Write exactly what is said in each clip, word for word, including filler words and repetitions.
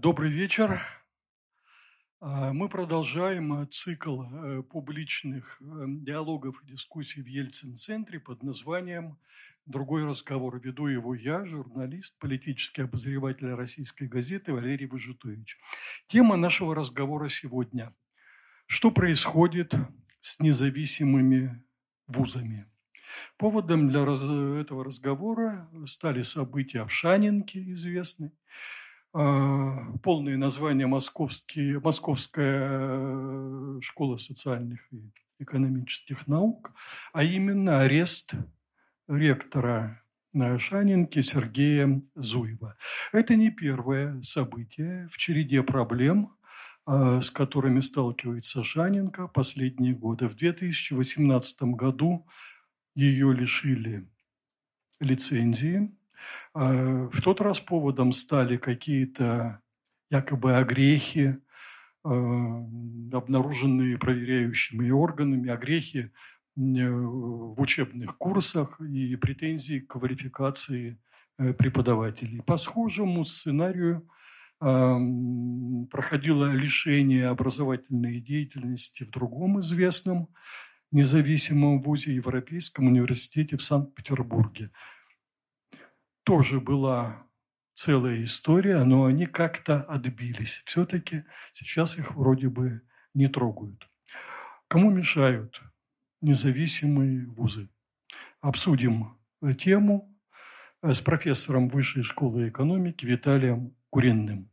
Добрый вечер. Мы продолжаем цикл публичных диалогов и дискуссий в Ельцин Центре под названием «Другой разговор». Веду его я, журналист, политический обозреватель российской газеты Валерий Выжутович. Тема нашего разговора сегодня – что происходит с независимыми вузами? Поводом для этого разговора стали события в Шанинке, известные. Полное название Московский, Московская школа социальных и экономических наук, а именно арест ректора Шанинки Сергея Зуева. Это не первое событие в череде проблем, с которыми сталкивается Шанинка последние годы. В две тысячи восемнадцатом году ее лишили лицензии. В тот раз поводом стали какие-то якобы огрехи, обнаруженные проверяющими органами, огрехи в учебных курсах и претензии к квалификации преподавателей. По схожему сценарию проходило лишение образовательной деятельности в другом известном независимом вузе, Европейском университете в Санкт-Петербурге. Тоже была целая история, но они как-то отбились. Все-таки сейчас их вроде бы не трогают. Кому мешают независимые вузы? Обсудим тему с профессором Высшей школы экономики Виталием Куренным.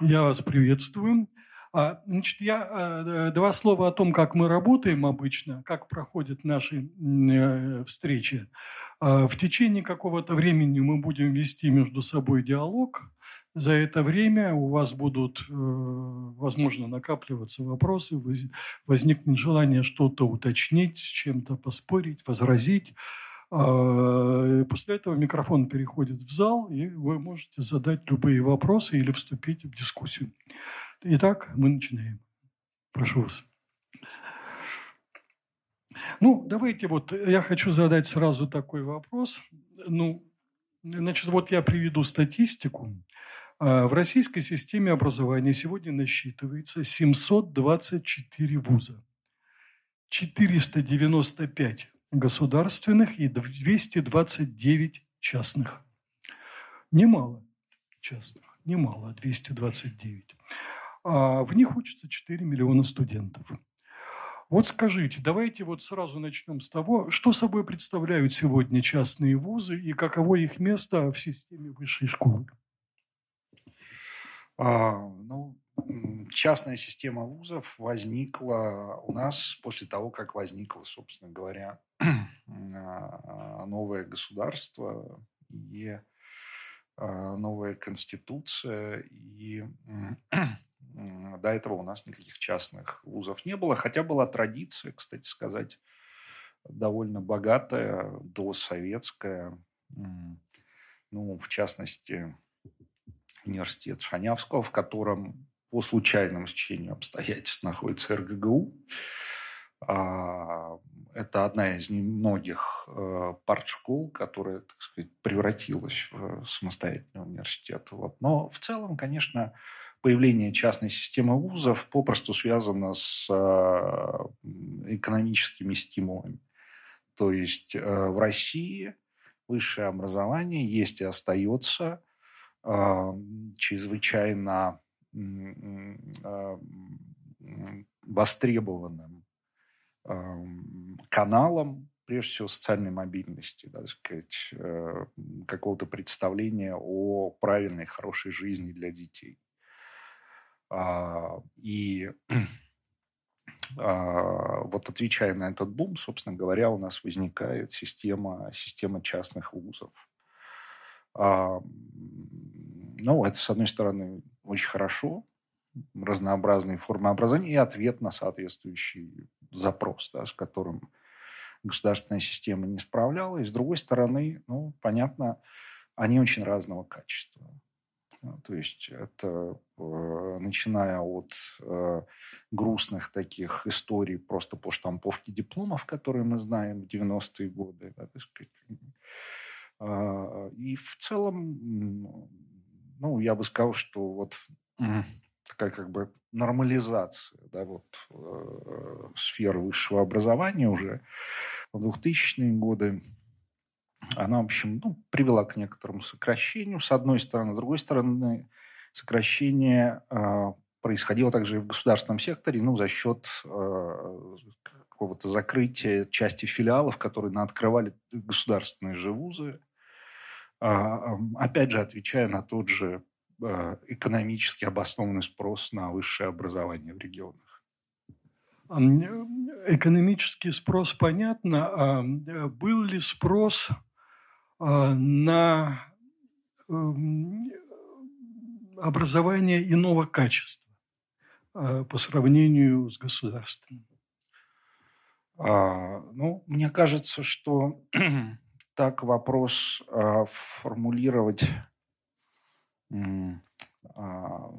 Я вас приветствую. Значит, я два слова о том, как мы работаем обычно, как проходят наши встречи. В течение какого-то времени мы будем вести между собой диалог. За это время у вас будут, возможно, накапливаться вопросы, возникнет желание что-то уточнить, с чем-то поспорить, возразить. После этого микрофон переходит в зал, и вы можете задать любые вопросы или вступить в дискуссию. Итак, мы начинаем. Прошу вас. Ну, давайте вот, я хочу задать сразу такой вопрос. Ну, значит, вот я приведу статистику. В российской системе образования сегодня насчитывается семьсот двадцать четыре вуза, четыреста девяносто пять государственных и двести двадцать девять частных. Немало частных, немало, двести двадцать девять. А в них учатся четыре миллиона студентов. Вот скажите, давайте вот сразу начнем с того, что собой представляют сегодня частные вузы и каково их место в системе высшей школы? А, ну... Частная система вузов возникла у нас после того, как возникло, собственно говоря, новое государство и новая конституция. И до этого у нас никаких частных вузов не было. Хотя была традиция, кстати сказать, довольно богатая, досоветская. Ну, в частности, университет Шанявского, в котором по случайному стечению обстоятельств находится эр гэ гэ у. Это одна из немногих партшкол, которая, так сказать, превратилась в самостоятельный университет. Вот. Но в целом, конечно, появление частной системы вузов попросту связано с экономическими стимулами. То есть в России высшее образование есть и остается чрезвычайно востребованным каналом, прежде всего, социальной мобильности, так сказать, какого-то представления о правильной, хорошей жизни для детей. И вот отвечая на этот бум, собственно говоря, у нас возникает система, система частных вузов. Ну, это, с одной стороны, очень хорошо, разнообразные формы образования и ответ на соответствующий запрос, да, с которым государственная система не справлялась. С другой стороны, ну, понятно, они очень разного качества. То есть это, э, начиная от э, грустных таких историй просто по штамповке дипломов, которые мы знаем в девяностые годы, да, так сказать, И в целом, ну, я бы сказал, что вот такая как бы нормализация, да, вот, э, сферы высшего образования уже в двухтысячные годы, она, в общем, ну, привела к некоторому сокращению, с одной стороны. С другой стороны, сокращение э, происходило также и в государственном секторе, ну, за счет э, какого-то закрытия части филиалов, которые наоткрывали государственные же вузы. Э, опять же, отвечая на тот же э, экономически обоснованный спрос на высшее образование в регионах. Экономический спрос, понятно. А был ли спрос на образование иного качества по сравнению с государственным? А, ну, мне кажется, что так вопрос а, формулировать а,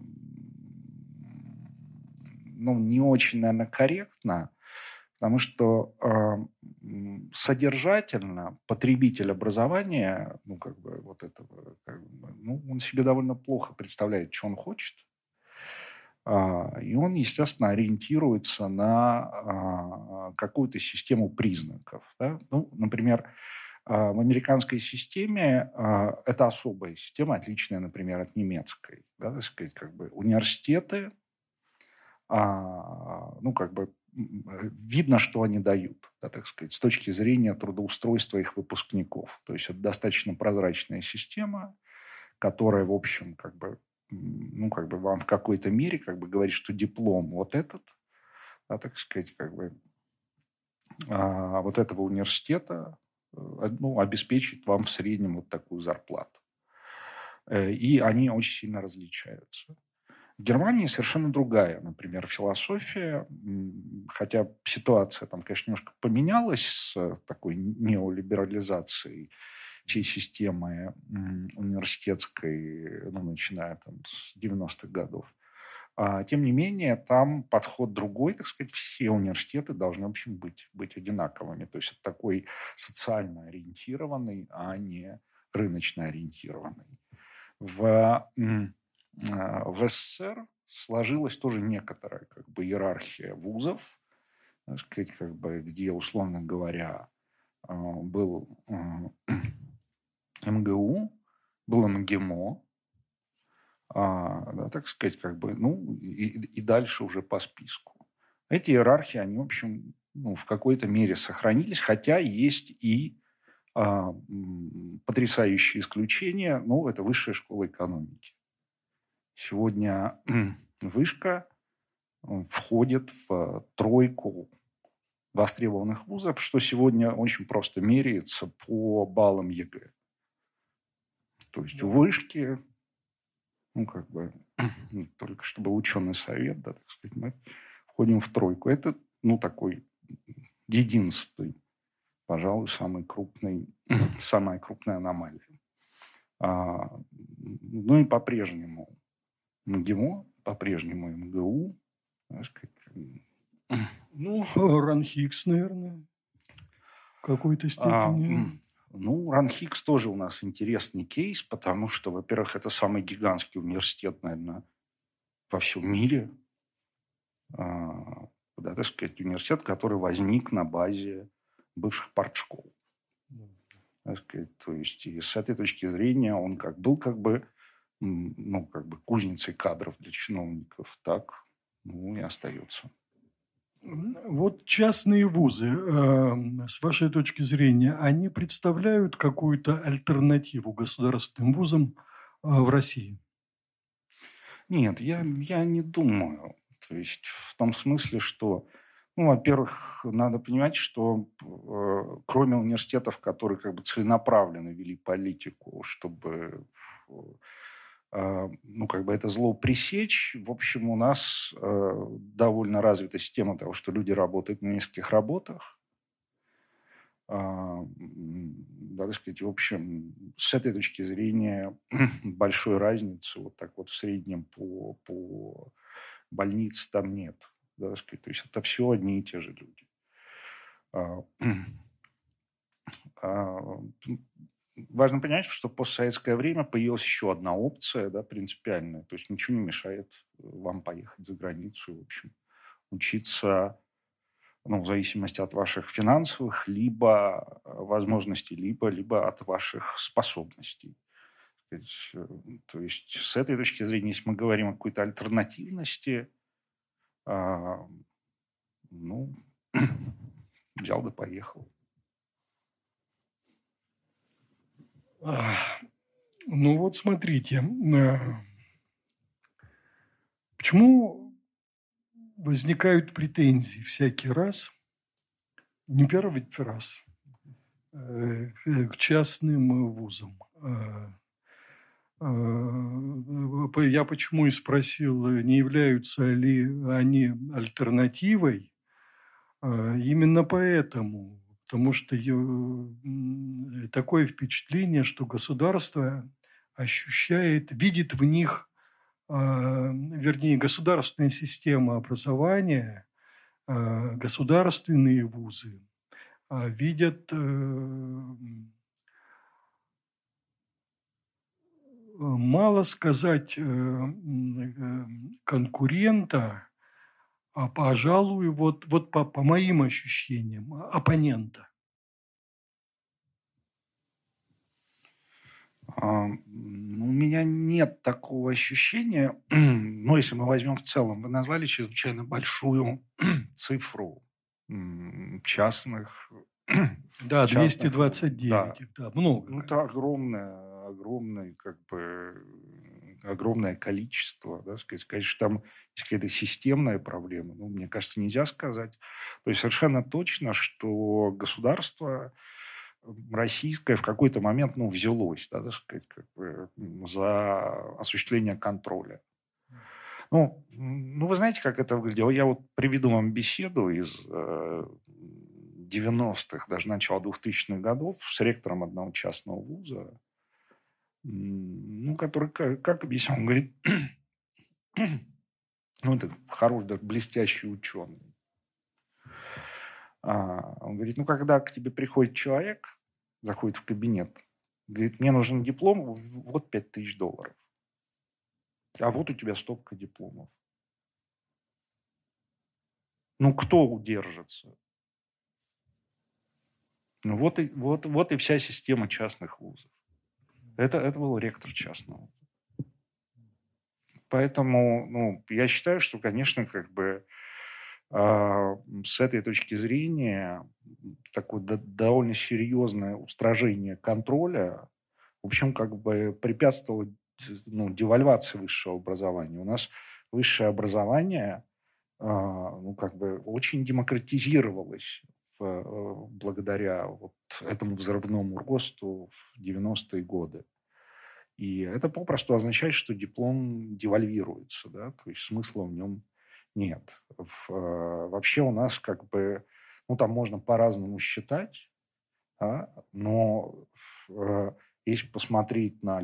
ну, не очень, наверное, корректно, потому что э, содержательно потребитель образования, ну, как бы, вот этого, как бы, ну, он себе довольно плохо представляет, что он хочет. Э, и он, естественно, ориентируется на э, какую-то систему признаков. Да? Ну, например, э, в американской системе э, это особая система, отличная, например, от немецкой. Да, так сказать, как бы университеты, А, ну, как бы видно, что они дают, да, так сказать, с точки зрения трудоустройства их выпускников. То есть это достаточно прозрачная система, которая, в общем, как бы, ну, как бы вам в какой-то мере как бы говорит, что диплом вот этот, да, так сказать, как бы, а, вот этого университета, ну, обеспечит вам в среднем вот такую зарплату. И они очень сильно различаются. В Германии совершенно другая, например, философия, хотя ситуация там, конечно, немножко поменялась с такой неолиберализацией всей системы университетской, ну, начиная там, с девяностых годов. А, тем не менее, там подход другой, так сказать, все университеты должны, в общем, быть, быть одинаковыми. То есть это такой социально ориентированный, а не рыночно ориентированный. В... В СССР сложилась тоже некоторая как бы иерархия вузов, так сказать, как бы, где, условно говоря, был МГУ, был МГИМО, да, так сказать, как бы, ну, и, и дальше уже по списку. Эти иерархии, они, в общем, ну, в какой-то мере сохранились, хотя есть и а, потрясающие исключения, ну, это Высшая школа экономики. Сегодня вышка входит в тройку востребованных вузов, что сегодня очень просто меряется по баллам ЕГЭ. То есть у вышки, ну, как бы, только что был ученый совет, да, так сказать, мы входим в тройку. Это, ну, такой единственный, пожалуй, самый крупный, самая крупная аномалия. А, ну, и по-прежнему МГИМО, по-прежнему МГУ. Ну, РАНХиГС, наверное, в какой-то степени. А, ну, РАНХиГС тоже у нас интересный кейс, потому что, во-первых, это самый гигантский университет, наверное, во всем мире. А, да, так сказать, университет, который возник на базе бывших партшкол. Так сказать, то есть и с этой точки зрения он как был как бы, ну, как бы кузницей кадров для чиновников, так, ну, и остается. Вот частные вузы, э, с вашей точки зрения, они представляют какую-то альтернативу государственным вузам э, в России? Нет, я, я не думаю. То есть в том смысле, что, ну, во-первых, надо понимать, что э, кроме университетов, которые как бы целенаправленно вели политику, чтобы... ну, как бы это зло пресечь. В общем, у нас э, довольно развита система того, что люди работают на нескольких работах. Э, да, так сказать, в общем, с этой точки зрения большой разницы вот так вот в среднем по, по больнице там нет. Да, так сказать, то есть это все одни и те же люди. Э, э, важно понять, что в постсоветское время появилась еще одна опция, да, принципиальная. То есть ничего не мешает вам поехать за границу, в общем, учиться, ну, в зависимости от ваших финансовых либо возможностей, либо, либо от ваших способностей. То есть, то есть с этой точки зрения, если мы говорим о какой-то альтернативности, э, ну, взял бы, поехал. Ну вот смотрите, почему возникают претензии всякий раз, не первый раз, к частным вузам? Я почему и спросил, не являются ли они альтернативой, именно поэтому. Потому что такое впечатление, что государство ощущает, видит в них, вернее, государственная система образования, государственные вузы видят мало сказать конкурента, а, пожалуй, вот, вот по, по моим ощущениям, оппонента. А, ну, у меня нет такого ощущения. Но если мы возьмем в целом, вы назвали чрезвычайно большую цифру частных. Да, частных, двести двадцать девять. Да. Да, много. Ну, это огромное, огромное, как бы... огромное количество, да, сказать, сказать, что там есть какая-то системная проблема. Ну, мне кажется, нельзя сказать. То есть совершенно точно, что государство российское в какой-то момент, ну, взялось, да, так сказать, как бы за осуществление контроля. Ну, ну, вы знаете, как это выглядело? Я вот приведу вам беседу из девяностых, даже начала двухтысячных годов с ректором одного частного вуза, ну, который, как, как объяснил, он говорит, ну, это хороший, даже блестящий ученый. А, он говорит, ну, когда к тебе приходит человек, заходит в кабинет, говорит, мне нужен диплом, вот пять тысяч долларов. А вот у тебя стопка дипломов. Ну, кто удержится? Ну, вот и, вот, вот и вся система частных вузов. Это, это был ректор частного. Поэтому, ну, я считаю, что, конечно, как бы э, с этой точки зрения такое до, довольно серьезное устражение контроля, в общем, как бы препятствовало, ну, девальвации высшего образования. У нас высшее образование, э, ну, как бы очень демократизировалось в, благодаря вот этому взрывному росту в девяностые годы. И это попросту означает, что диплом девальвируется, да? То есть смысла в нем нет. В, вообще у нас как бы, ну, там можно по-разному считать, да? Но в, если посмотреть на,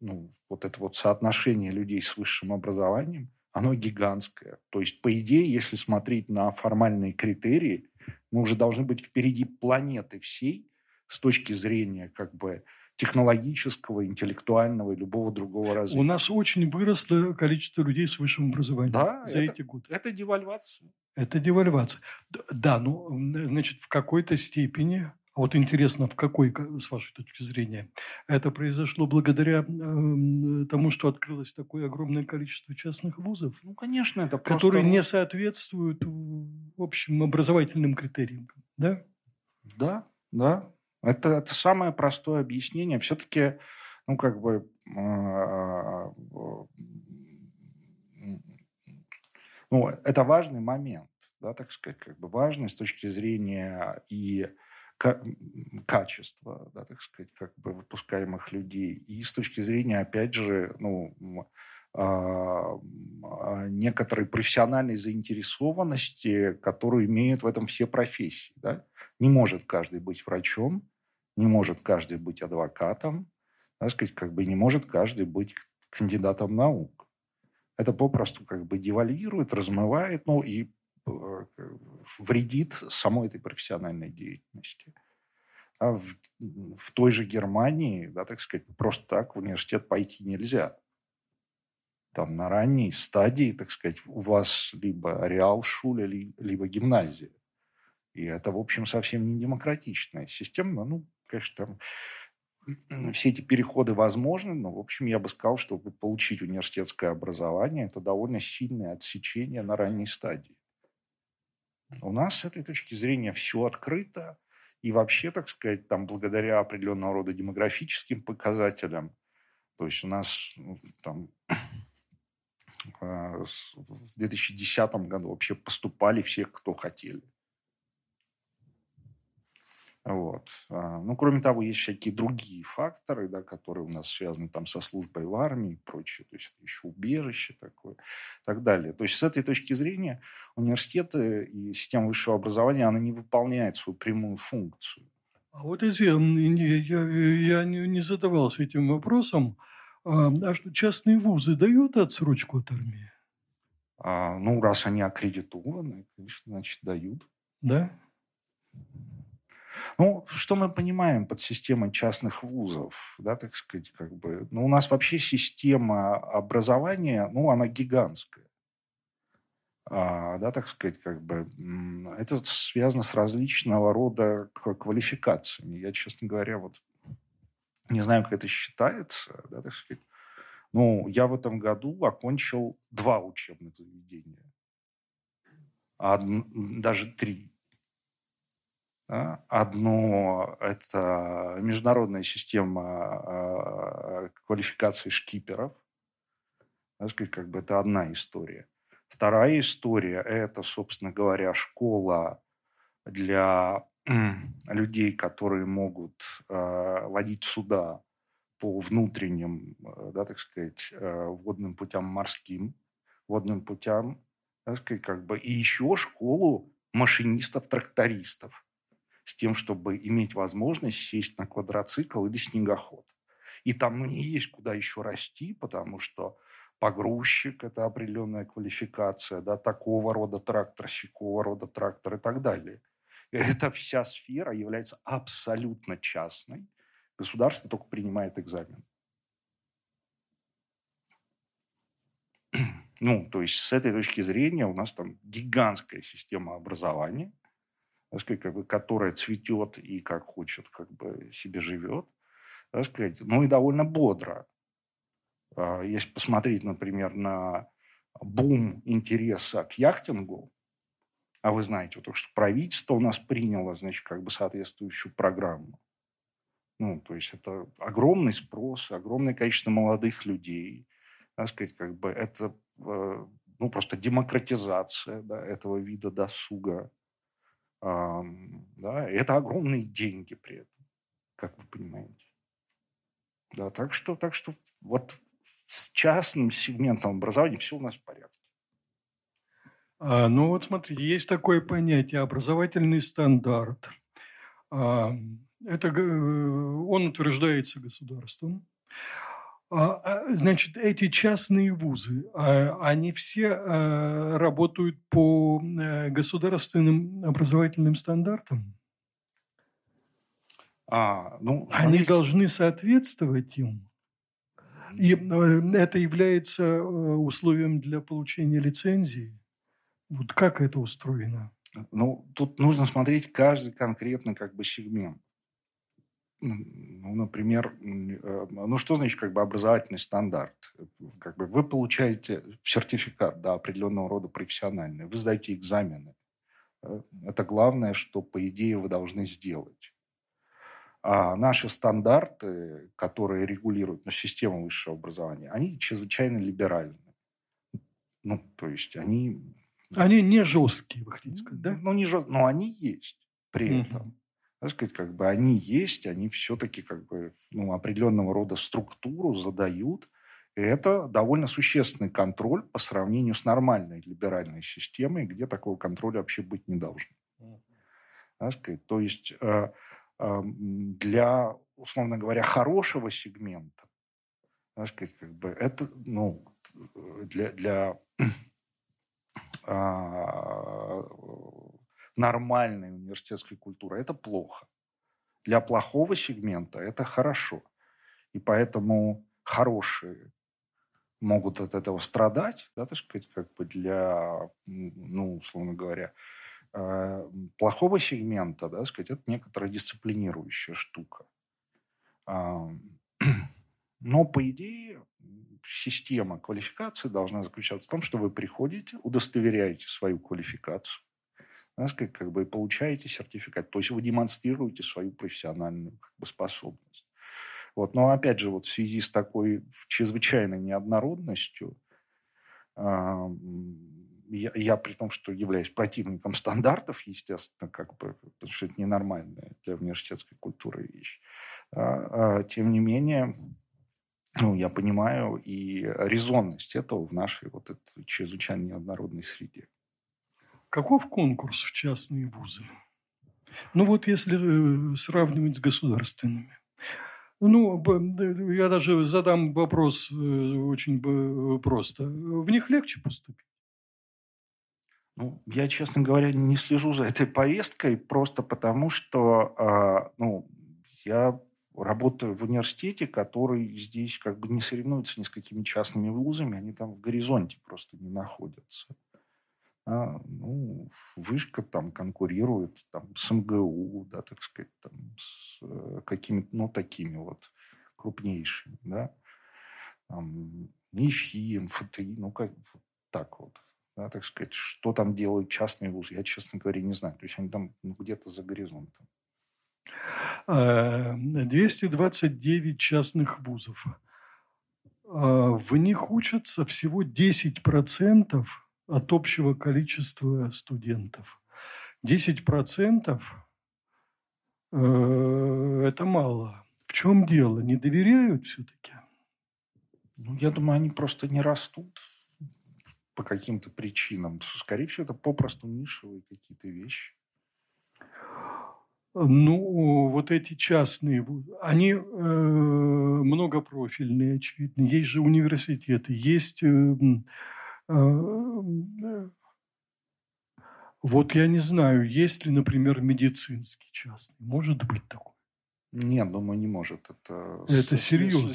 ну, вот это вот соотношение людей с высшим образованием, оно гигантское. То есть, по идее, если смотреть на формальные критерии, мы уже должны быть впереди планеты всей с точки зрения как бы технологического, интеллектуального и любого другого развития. У нас очень выросло количество людей с высшим образованием, да, за это, эти годы. Это девальвация. Это девальвация. Да, ну, значит, в какой-то степени, вот интересно, в какой, с вашей точки зрения, это произошло благодаря э, тому, что открылось такое огромное количество частных вузов, ну, конечно, это просто... которые не соответствуют общим образовательным критериям, да? Да, да. Это, это самое простое объяснение. Все-таки, ну, как бы, ну, это важный момент, да, так сказать, как бы важный с точки зрения и качества, да, так сказать, как бы выпускаемых людей. И с точки зрения, опять же, ну, некоторой профессиональной заинтересованности, которую имеют в этом все профессии. Да? Не может каждый быть врачом, не может каждый быть адвокатом, да, сказать, как бы не может каждый быть кандидатом наук. Это попросту как бы девальвирует, размывает, ну, и вредит самой этой профессиональной деятельности. в, в той же Германии, да, так сказать, просто так в университет пойти нельзя. Там на ранней стадии, так сказать, у вас либо реалшуля, либо гимназия. И это, в общем, совсем не демократичная система. Ну, конечно, там все эти переходы возможны, но, в общем, я бы сказал, что получить университетское образование – это довольно сильное отсечение на ранней стадии. У нас с этой точки зрения все открыто. И вообще, так сказать, там, благодаря определенного рода демографическим показателям, то есть у нас там... В две тысячи десятом году вообще поступали все, кто хотели. Вот. Ну, кроме того, есть всякие другие факторы, да, которые у нас связаны там, со службой в армии и прочее. То есть еще убежище такое и так далее. То есть с этой точки зрения университеты и система высшего образования, она не выполняет свою прямую функцию. А вот извини, я, я не задавался этим вопросом. А что, частные вузы дают отсрочку от армии? А, ну, раз они аккредитованы, конечно, значит, дают. Да? Ну, что мы понимаем под системой частных вузов, да, так сказать, как бы... Ну, у нас вообще система образования, ну, она гигантская. А, да, так сказать, как бы... Это связано с различного рода квалификациями. Я, честно говоря, вот... Не знаю, как это считается, да, так сказать. Ну, я в этом году окончил два учебных заведения. Одно, даже три. Да? Одно – это международная система э, квалификации шкиперов. Да, так сказать, как бы это одна история. Вторая история – это, собственно говоря, школа для... людей, которые могут э, водить суда по внутренним, э, да, так сказать, э, водным путям морским, водным путям, так сказать, как бы, и еще школу машинистов-трактористов с тем, чтобы иметь возможность сесть на квадроцикл или снегоход. И там не есть куда еще расти, потому что погрузчик – это определенная квалификация, да, такого рода трактор, сякого рода трактор и так далее. Эта вся сфера является абсолютно частной. Государство только принимает экзамен. Ну, то есть, с этой точки зрения у нас там гигантская система образования, так сказать, как бы, которая цветет и как хочет, как бы себе живет, так сказать, ну и довольно бодро. Если посмотреть, например, на бум интереса к яхтингу, а вы знаете, вот, что правительство у нас приняло, значит, как бы соответствующую программу. Ну, то есть это огромный спрос, огромное количество молодых людей. Так сказать, как бы это ну, просто демократизация, да, этого вида досуга. Да, и это огромные деньги при этом, как вы понимаете. Да, так что, так что вот с частным сегментом образования все у нас в порядке. А, ну вот смотрите, есть такое понятие образовательный стандарт. А, это, он утверждается государством. А, значит, эти частные вузы, а, они все а, работают по государственным образовательным стандартам. А, ну, они есть... должны соответствовать им. И это является условием для получения лицензии. Вот как это устроено? Ну, тут нужно смотреть каждый конкретно как бы сегмент. Ну, например, ну, что значит как бы образовательный стандарт? Как бы вы получаете сертификат, да, определенного рода профессиональный, вы сдаете экзамены. Это главное, что, по идее, вы должны сделать. А наши стандарты, которые регулируют, ну, систему высшего образования, они чрезвычайно либеральны. Ну, то есть они... Они не жесткие, вы хотите сказать, да? Ну, не жесткие, но они есть при этом. Mm-hmm. Так сказать, как бы они есть, они все-таки как бы, ну, определенного рода структуру задают. И это довольно существенный контроль по сравнению с нормальной либеральной системой, где такого контроля вообще быть не должно. Mm-hmm. Так сказать, то есть э, э, для, условно говоря, хорошего сегмента, так сказать, как бы это, ну, для... для нормальной университетской культуры, это плохо. Для плохого сегмента это хорошо. И поэтому хорошие могут от этого страдать, да, так сказать, как бы для, ну, условно говоря, плохого сегмента, да, так сказать, это некоторая дисциплинирующая штука. Но, по идее, система квалификации должна заключаться в том, что вы приходите, удостоверяете свою квалификацию, да, сказать, как бы, и получаете сертификат. То есть вы демонстрируете свою профессиональную, как бы, способность. Вот. Но, опять же, вот в связи с такой чрезвычайной неоднородностью, э, я, я при том, что являюсь противником стандартов, естественно, как бы, потому что это ненормальная для университетской культуры вещь, э, э, тем не менее, ну, я понимаю и резонность этого в нашей вот этой чрезвычайно неоднородной среде. Каков конкурс в частные вузы? Ну, вот если сравнивать с государственными. Ну, я даже задам вопрос очень просто. В них легче поступить? Ну, я, честно говоря, не слежу за этой повесткой, просто потому что, ну, я работаю в университете, который здесь как бы не соревнуется ни с какими частными вузами, они там в горизонте просто не находятся. А, ну, вышка там конкурирует там, с эм гэ у, да, так сказать, там, с э, какими-то, ну, такими вот крупнейшими, да, там, МИФИ, эм эф тэ и, ну, как вот так вот, да, так сказать, что там делают частные вузы, я, честно говоря, не знаю, то есть они там, ну, где-то за горизонтом. двести двадцать девять частных вузов. В них учатся всего десять процентов от общего количества студентов. десять процентов – это мало. В чем дело? Не доверяют все-таки? Ну, я думаю, они просто не растут по каким-то причинам. Скорее всего, это попросту нишевые какие-то вещи. Ну, вот эти частные, они э, многопрофильные, очевидно. Есть же университеты, есть... Э, э, вот я не знаю, есть ли, например, медицинский частный. Может быть такой? Нет, думаю, не может. Это, это серьезно. Слишком,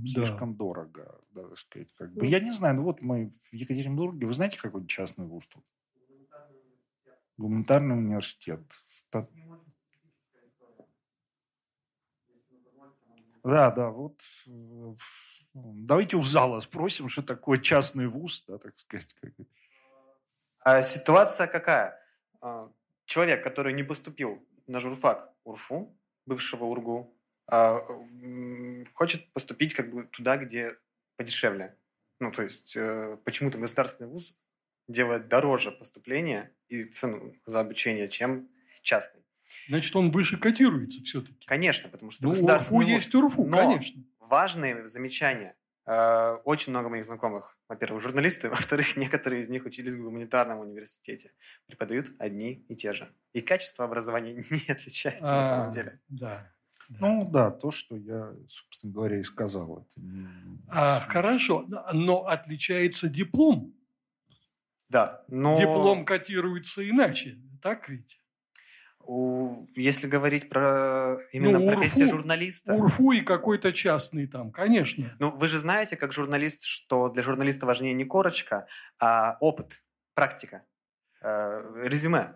слишком, слишком да. дорого, да, так сказать. Как бы. Я не знаю, ну вот мы в Екатеринбурге, вы знаете, какой частный вуз тут? Гуманитарный университет. Да, да, вот давайте у зала спросим, что такое частный вуз, да, так сказать. А ситуация какая? Человек, который не поступил на журфак УРФУ, бывшего УРГУ, хочет поступить как бы туда, где подешевле. Ну, то есть, почему-то государственный вуз делает дороже поступление и цену за обучение, чем частный. Значит, он выше котируется все-таки. Конечно, потому что ну, государственный УРФУ есть УРФУ, но конечно. Важные замечания. Очень много моих знакомых, во-первых, журналисты, во-вторых, некоторые из них учились в гуманитарном университете. Преподают одни и те же. И качество образования не отличается а, на самом деле. Да. Да. Ну да, то, что я, собственно говоря, и сказал. Это не... а, хорошо, но отличается диплом. Да, но... Диплом котируется иначе, так ведь? Если говорить про именно ну, профессию УРФУ, журналиста... УРФУ и какой-то частный там, конечно. Ну, вы же знаете, как журналист, что для журналиста важнее не корочка, а опыт, практика, резюме.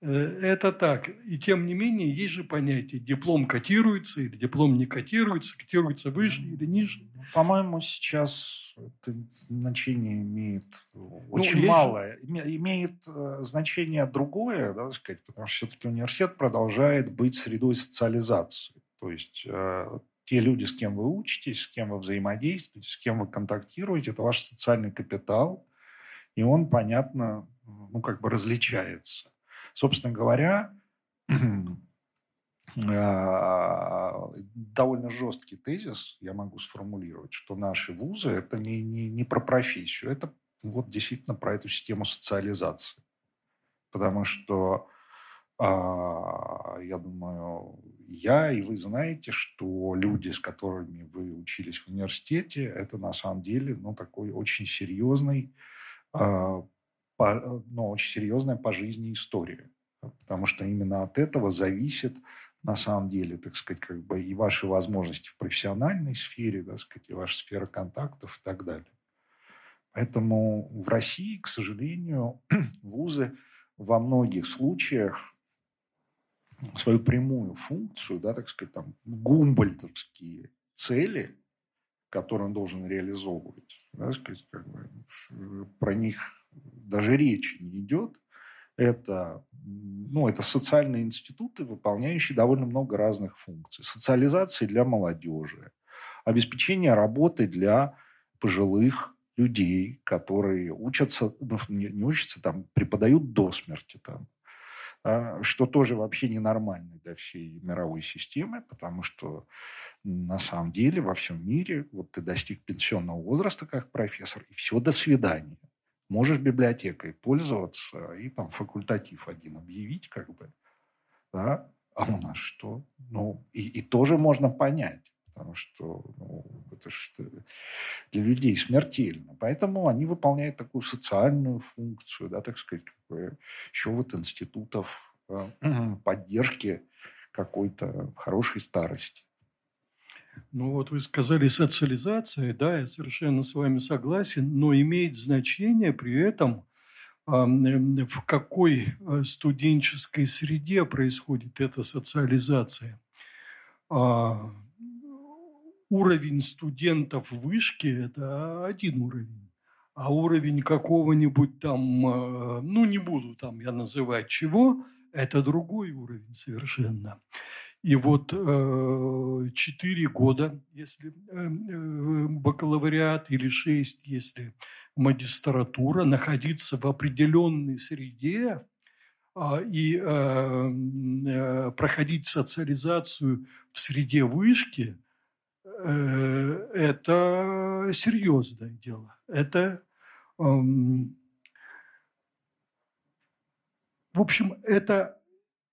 Это так. И тем не менее, есть же понятие, диплом котируется или диплом не котируется, котируется выше или ниже. По-моему, сейчас это значение имеет очень ну, малое. Же... Имеет значение другое, да, так сказать, потому что все-таки университет продолжает быть средой социализации. То есть э, те люди, с кем вы учитесь, с кем вы взаимодействуете, с кем вы контактируете, это ваш социальный капитал, и он, понятно, ну, как бы различается. Собственно говоря, довольно жесткий тезис я могу сформулировать, что наши вузы – это не, не, не про профессию, это вот действительно про эту систему социализации. Потому что, я думаю, я и вы знаете, что люди, с которыми вы учились в университете, это на самом деле ну, такой очень серьезный но очень серьезная по жизни история. Потому что именно от этого зависит на самом деле, так сказать, как бы и ваши возможности в профессиональной сфере, так сказать, и ваша сфера контактов и так далее. Поэтому в России, к сожалению, вузы во многих случаях свою прямую функцию, да, так сказать, там, гумбольдтовские цели, которые он должен реализовывать, да, сказать, как бы, про них даже речи не идет. Это, ну, это социальные институты, выполняющие довольно много разных функций. Социализация для молодежи, обеспечение работы для пожилых людей, которые учатся, ну, не учатся, там, преподают до смерти, там, что тоже вообще ненормально для всей мировой системы, потому что на самом деле во всем мире вот ты достиг пенсионного возраста как профессор, и все, до свидания. Можешь библиотекой пользоваться и там факультатив один объявить, как бы, да? А у нас что? Ну, и, и тоже можно понять, потому что, ну, это что для людей смертельно. Поэтому они выполняют такую социальную функцию, да, так сказать, еще вот институтов поддержки какой-то хорошей старости. Ну, вот вы сказали социализация, да, я совершенно с вами согласен, но имеет значение при этом, в какой студенческой среде происходит эта социализация. Уровень студентов вышки – это один уровень, а уровень какого-нибудь там, ну, не буду там я называть чего, это другой уровень совершенно. И вот четыре года, если бакалавриат, или шесть, если магистратура, находиться в определенной среде и проходить социализацию в среде вышки – это серьезное дело. Это, в общем, это...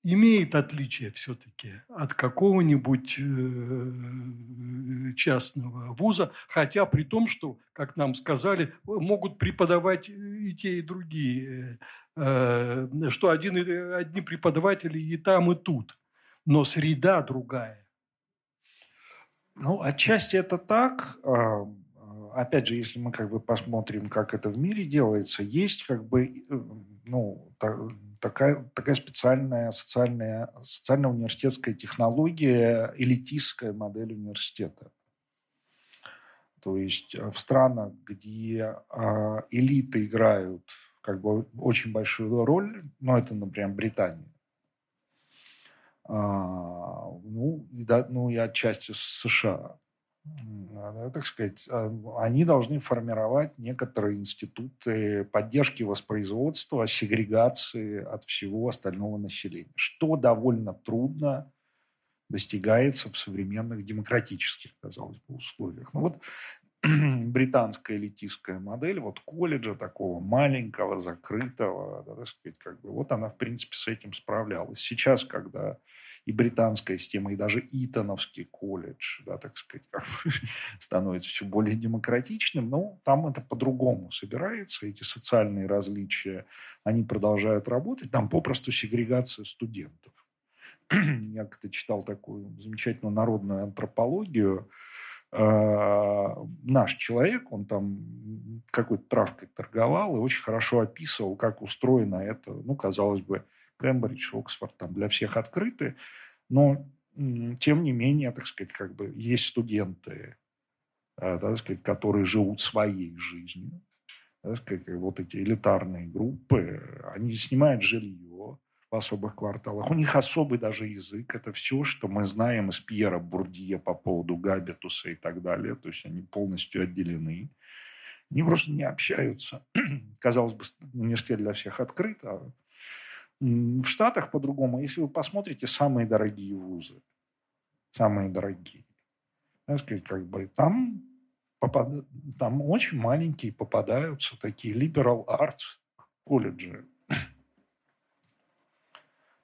имеет отличие все-таки от какого-нибудь частного вуза, хотя при том, что, как нам сказали, могут преподавать и те, и другие, что один, одни преподаватели и там, и тут, но среда другая. Ну, отчасти это так. Опять же, если мы как бы посмотрим, как это в мире делается, есть как бы, ну, Такая, такая специальная социальная, социальная университетская технология, элитистская модель университета. То есть в странах, где элиты играют как бы очень большую роль, ну, это, например, Британия, ну, и, да, ну, и отчасти США, да, так сказать, они должны формировать некоторые институты поддержки воспроизводства, сегрегации от всего остального населения, что довольно трудно достигается в современных демократических, казалось бы, условиях. Ну вот британская элитистская модель вот колледжа такого маленького, закрытого, да, так сказать, как бы, вот она, в принципе, с этим справлялась. Сейчас, когда и британская система, и даже итоновский колледж, да, так сказать, как бы, становится все более демократичным, но там это по-другому собирается. Эти социальные различия, они продолжают работать. Там попросту сегрегация студентов. Я как-то читал такую замечательную народную антропологию. Наш человек, он там какой-то травкой торговал и очень хорошо описывал, как устроено это, ну, казалось бы, Кембридж, Оксфорд, там для всех открыты, но тем не менее, так сказать, как бы есть студенты, да, так сказать, которые живут своей жизнью, да, так сказать, вот эти элитарные группы, они снимают жилье в особых кварталах, у них особый даже язык, это все, что мы знаем из Пьера Бурдье по поводу габитуса и так далее, то есть они полностью отделены. Они просто не общаются. Казалось бы, университет для всех открыт, а в Штатах по-другому. Если вы посмотрите самые дорогие вузы, самые дорогие, так сказать, как бы, там, попад... там очень маленькие попадаются такие liberal arts колледжи.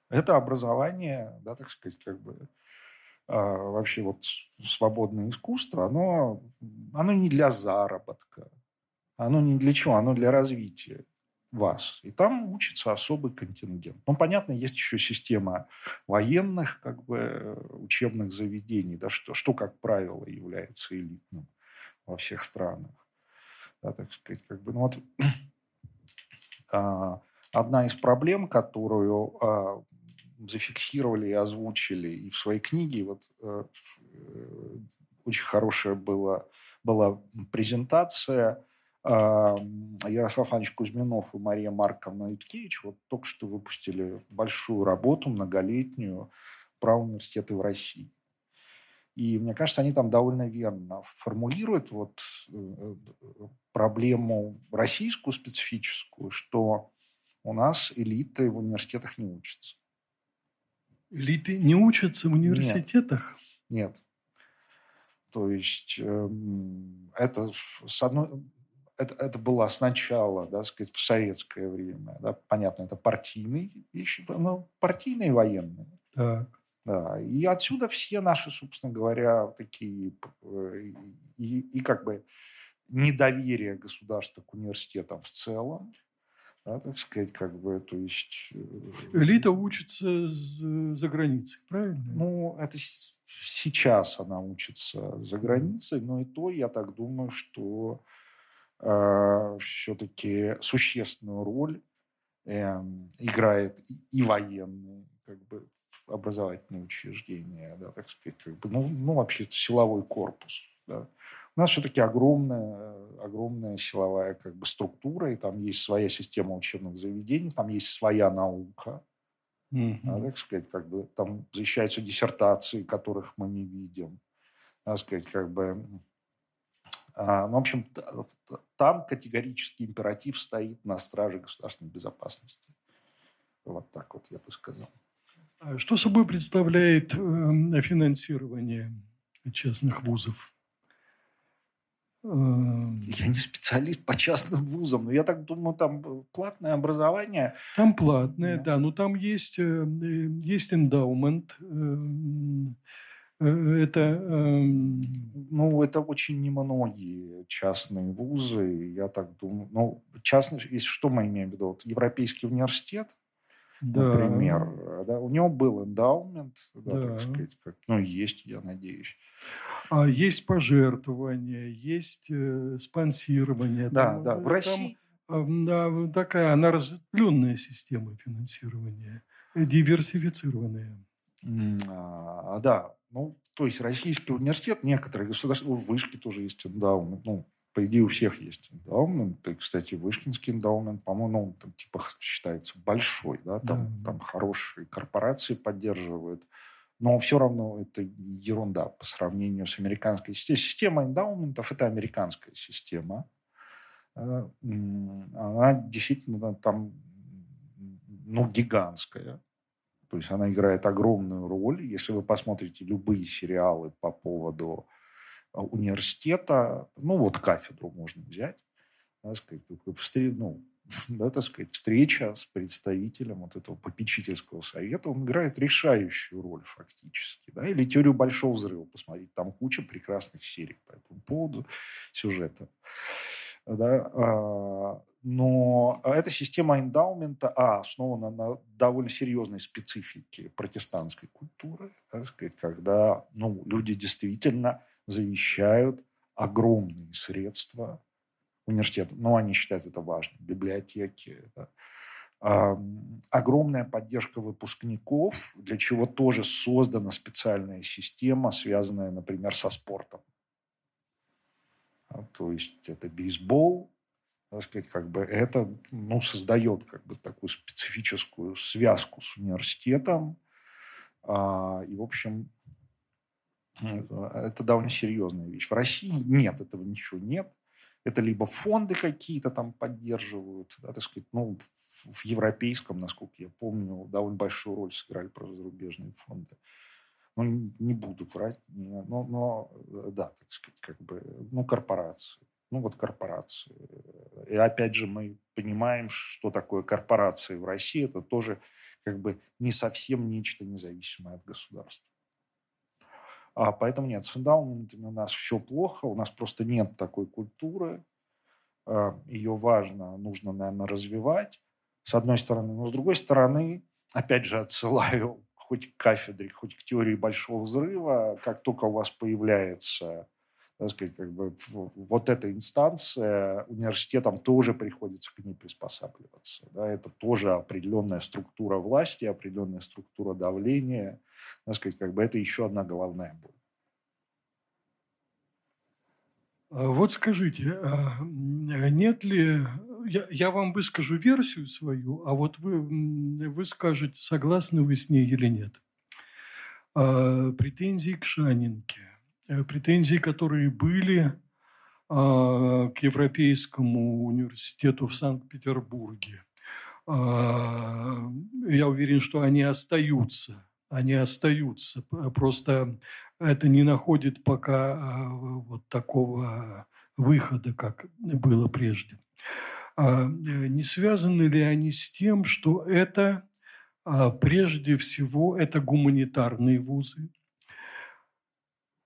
Это образование, да, так сказать, как бы, вообще вот свободное искусство, оно, оно не для заработка, оно не для чего, оно для развития. вас. И там учится особый контингент. Ну, понятно, есть еще система военных как бы, учебных заведений, да, что, что, как правило, является элитным во всех странах. Да, так сказать, как бы, ну, вот, а, одна из проблем, которую а, зафиксировали и озвучили и в своей книге, вот, а, очень хорошая была, была презентация, Ярослав Иванович Кузьминов и Мария Марковна Иткевич вот только что выпустили большую работу, многолетнюю, про университеты в России. И мне кажется, они там довольно верно формулируют вот проблему российскую специфическую, что у нас элиты в университетах не учатся. Элиты не учатся в университетах? Нет. Нет. То есть это с одной... Это, это было сначала, да, сказать, в советское время. Да, понятно, это партийные вещи, но партийные и военные. Так. Да, и отсюда все наши, собственно говоря, такие и, и как бы недоверие государства к университетам в целом. Да, так сказать, как бы, то есть... Элита учится за границей, правильно? Ну, это... Сейчас она учится за границей, но и то, я так думаю, что э, все-таки существенную роль э, играет и, и военные как бы, образовательные учреждения, да, так сказать, как бы, ну, ну, вообще силовой корпус. Да. У нас все-таки огромная, огромная силовая как бы, структура, и там есть своя система учебных заведений, там есть своя наука. Mm-hmm. Да, так сказать, как бы, там защищаются диссертации, которых мы не видим. Да, сказать, как бы, а, ну, в общем, там категорический императив стоит на страже государственной безопасности. Вот так вот я бы сказал. Что собой представляет финансирование частных вузов? Я не специалист по частным вузам, но я так думаю, там платное образование. Там платное, да, да но там есть, есть эндаумент. Это, ну, это очень немногие частные вузы, я так думаю. Ну, частные, если что мы имеем в виду, вот Европейский университет, да. Например, да, у него был эндаумент, да, да. Так сказать, как, ну, есть, я надеюсь. А есть пожертвования, есть э, спонсирование. Да, там, да, в там, России... Э, такая, она разветвленная система финансирования, диверсифицированная. Mm, а, да, ну, то есть российский университет, некоторые государственные, в Вышке тоже есть эндаумент, ну, по идее, у всех есть эндаумент. И, кстати, вышкинский эндаумент, по-моему, он там типа считается большой. Да? Там, да. Там хорошие корпорации поддерживают. Но все равно это ерунда по сравнению с американской системой. Система эндаументов – это американская система. Она действительно там, ну, гигантская. То есть она играет огромную роль. Если вы посмотрите любые сериалы по поводу... университета, ну, вот кафедру можно взять, да, сказать, ну, да, так сказать, встреча с представителем вот этого попечительского совета, он играет решающую роль фактически. Да, или «Теорию большого взрыва» посмотреть, там куча прекрасных серий по этому поводу сюжета. Да, но эта система эндаумента а, основана на довольно серьезной специфике протестантской культуры, да, сказать, когда ну, люди действительно завещают огромные средства университетам. Ну, они считают это важным. Библиотеки. Да. А, огромная поддержка выпускников, для чего тоже создана специальная система, связанная, например, со спортом. А, то есть это бейсбол. Так сказать, как бы это ну, создает как бы, такую специфическую связку с университетом. А, и, в общем... Это довольно серьезная вещь. В России нет, этого ничего нет. Это либо фонды какие-то там поддерживают, да, так сказать, ну, в европейском, насколько я помню, довольно большую роль сыграли просто зарубежные фонды. Ну, не буду врать, но, но да, так сказать, как бы, ну, корпорации. Ну, вот корпорации. И опять же, мы понимаем, что такое корпорации в России. Это тоже как бы не совсем нечто независимое от государства. А поэтому нет, с эндаументами у нас все плохо, у нас просто нет такой культуры. ее важно, нужно, наверное, развивать, с одной стороны. Но с другой стороны, опять же, отсылаю хоть к кафедре, хоть к теории большого взрыва, как только у вас появляется, так сказать, как бы, вот эта инстанция, университетам тоже приходится к ней приспосабливаться. Да? Это тоже определенная структура власти, определенная структура давления. Так сказать, как бы, это еще одна головная боль. Вот скажите, нет ли... Я, я вам выскажу версию свою, а вот вы, вы скажете, согласны вы с ней или нет. Претензии к Шанинке, претензии, которые были к Европейскому университету в Санкт-Петербурге. Я уверен, что они остаются. Они остаются. Просто это не находит пока вот такого выхода, как было прежде. Не связаны ли они с тем, что это прежде всего это гуманитарные вузы?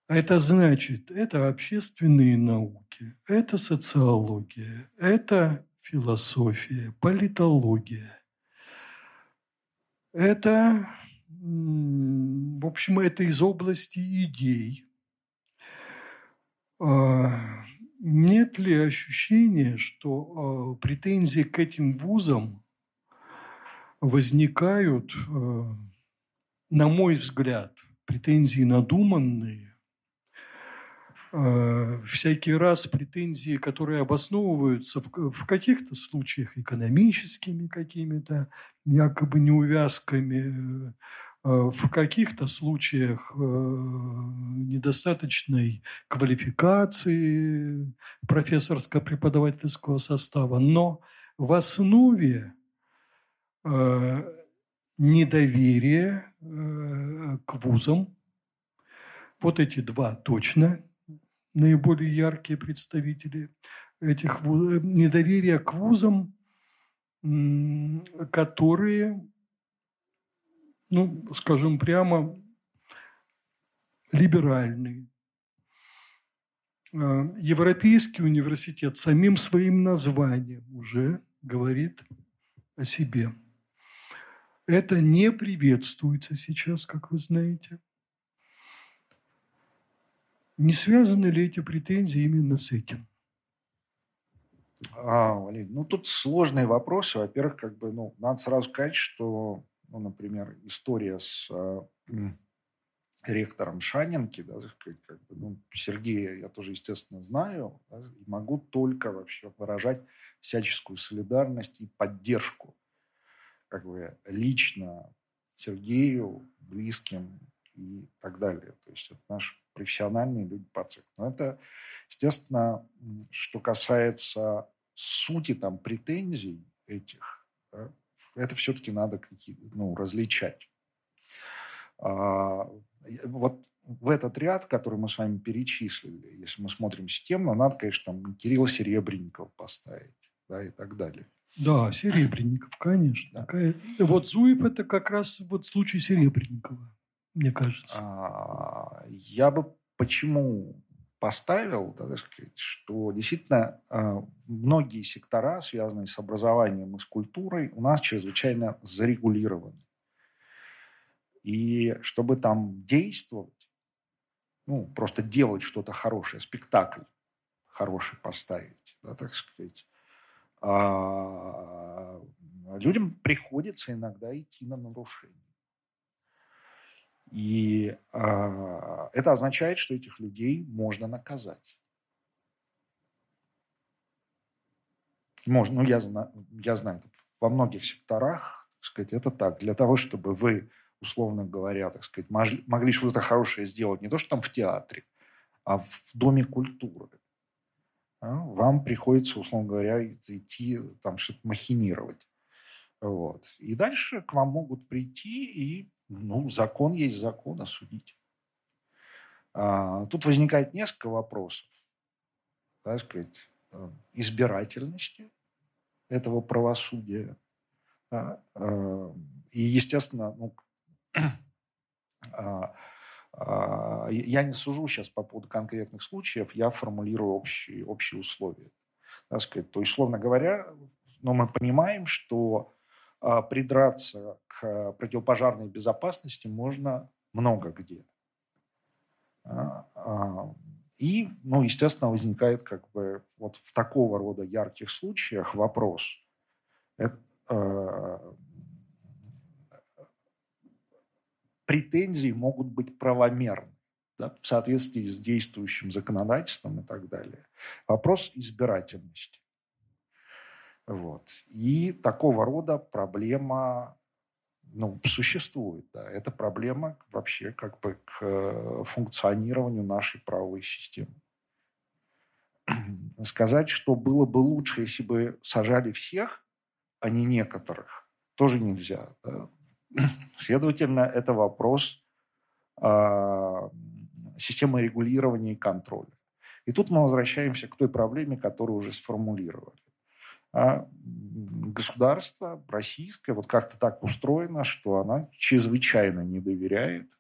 Это значит, это общественные науки, это социология, это философия, политология. Это... В общем, это из области идей. Нет ли ощущения, что претензии к этим вузам возникают, на мой взгляд, претензии надуманные, всякий раз претензии, которые обосновываются в, в каких-то случаях экономическими какими-то, якобы неувязками, в каких-то случаях недостаточной квалификации профессорско-преподавательского состава, но в основе недоверие к вузам. Вот эти два точно наиболее яркие представители этих вузов. Недоверие к вузам, которые... ну, скажем прямо, либеральный. Европейский университет самим своим названием уже говорит о себе. Это не приветствуется сейчас, как вы знаете. Не связаны ли эти претензии именно с этим? А, Валерий, ну тут сложные вопросы. Во-первых, как бы, ну, надо сразу сказать, что... Ну, например, история с э, ректором Шанинки, да, как бы, ну, Сергея я тоже, естественно, знаю, да, и могу только вообще выражать всяческую солидарность и поддержку, как бы, лично Сергею, близким и так далее. То есть это наши профессиональные люди по цеху. Но это, естественно, что касается сути там, претензий этих, да, это все-таки надо ну, различать. А, вот в этот ряд, который мы с вами перечислили, если мы смотрим системно, надо, конечно, там Кирилла Серебренникова поставить, да, и так далее. Да, Серебренников, конечно. Да. Вот Зуев – это как раз вот случай Серебренникова, мне кажется. А, я бы почему поставил, да, так сказать, что действительно многие сектора, связанные с образованием и с культурой, у нас чрезвычайно зарегулированы. И чтобы там действовать, ну, просто делать что-то хорошее, спектакль хороший поставить, да, так сказать, людям приходится иногда идти на нарушение. И э, это означает, что этих людей можно наказать. Можно, ну, я, зна, я знаю, во многих секторах, так сказать, это так. Для того, чтобы вы, условно говоря, так сказать, могли, могли что-то хорошее сделать, не то, что там в театре, а в Доме культуры, да, вам приходится, условно говоря, идти там что-то махинировать. Вот. И дальше к вам могут прийти и... Ну, закон есть закон, осудить. А, тут возникает несколько вопросов, так сказать, избирательности этого правосудия. Да? А, и, естественно, ну, а, а, я не сужу сейчас по поводу конкретных случаев, я формулирую общие, общие условия. так сказать, то, условно говоря, но мы понимаем, что придраться к противопожарной безопасности можно много где. И, ну, естественно, возникает как бы вот в такого рода ярких случаях вопрос. Это, э, претензии могут быть правомерны, да, в соответствии с действующим законодательством и так далее. Вопрос избирательности. Вот. И такого рода проблема... Ну, существует, да. Это проблема вообще как бы к функционированию нашей правовой системы. Сказать, что было бы лучше, если бы сажали всех, а не некоторых, тоже нельзя. Да. Следовательно, это вопрос э, системы регулирования и контроля. И тут мы возвращаемся к той проблеме, которую уже сформулировали. А государство российское вот как-то так устроено, что оно чрезвычайно не доверяет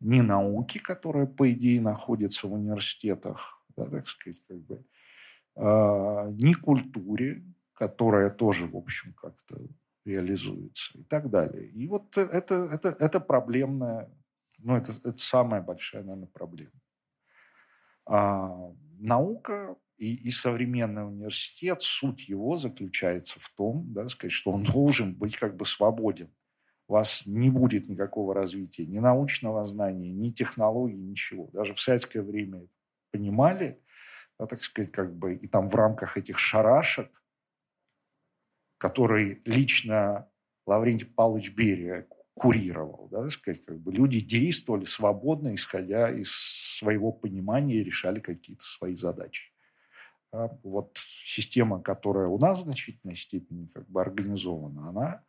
ни науке, которая, по идее, находится в университетах, да, так сказать, как бы, а, ни культуре, которая тоже, в общем, как-то реализуется и так далее. И вот это, это, это проблемная, ну, это, это самая большая, наверное, проблема. А, наука... И, и современный университет, суть его заключается в том, да, сказать, что он должен быть как бы свободен. У вас не будет никакого развития, ни научного знания, ни технологий, ничего. Даже в советское время понимали, да, так сказать, как бы, и там в рамках этих шарашек, которые лично Лаврентий Павлович Берия курировал, да, так сказать, как бы, люди действовали свободно, исходя из своего понимания, и решали какие-то свои задачи. Вот система, которая у нас в значительной степени как бы организована, она,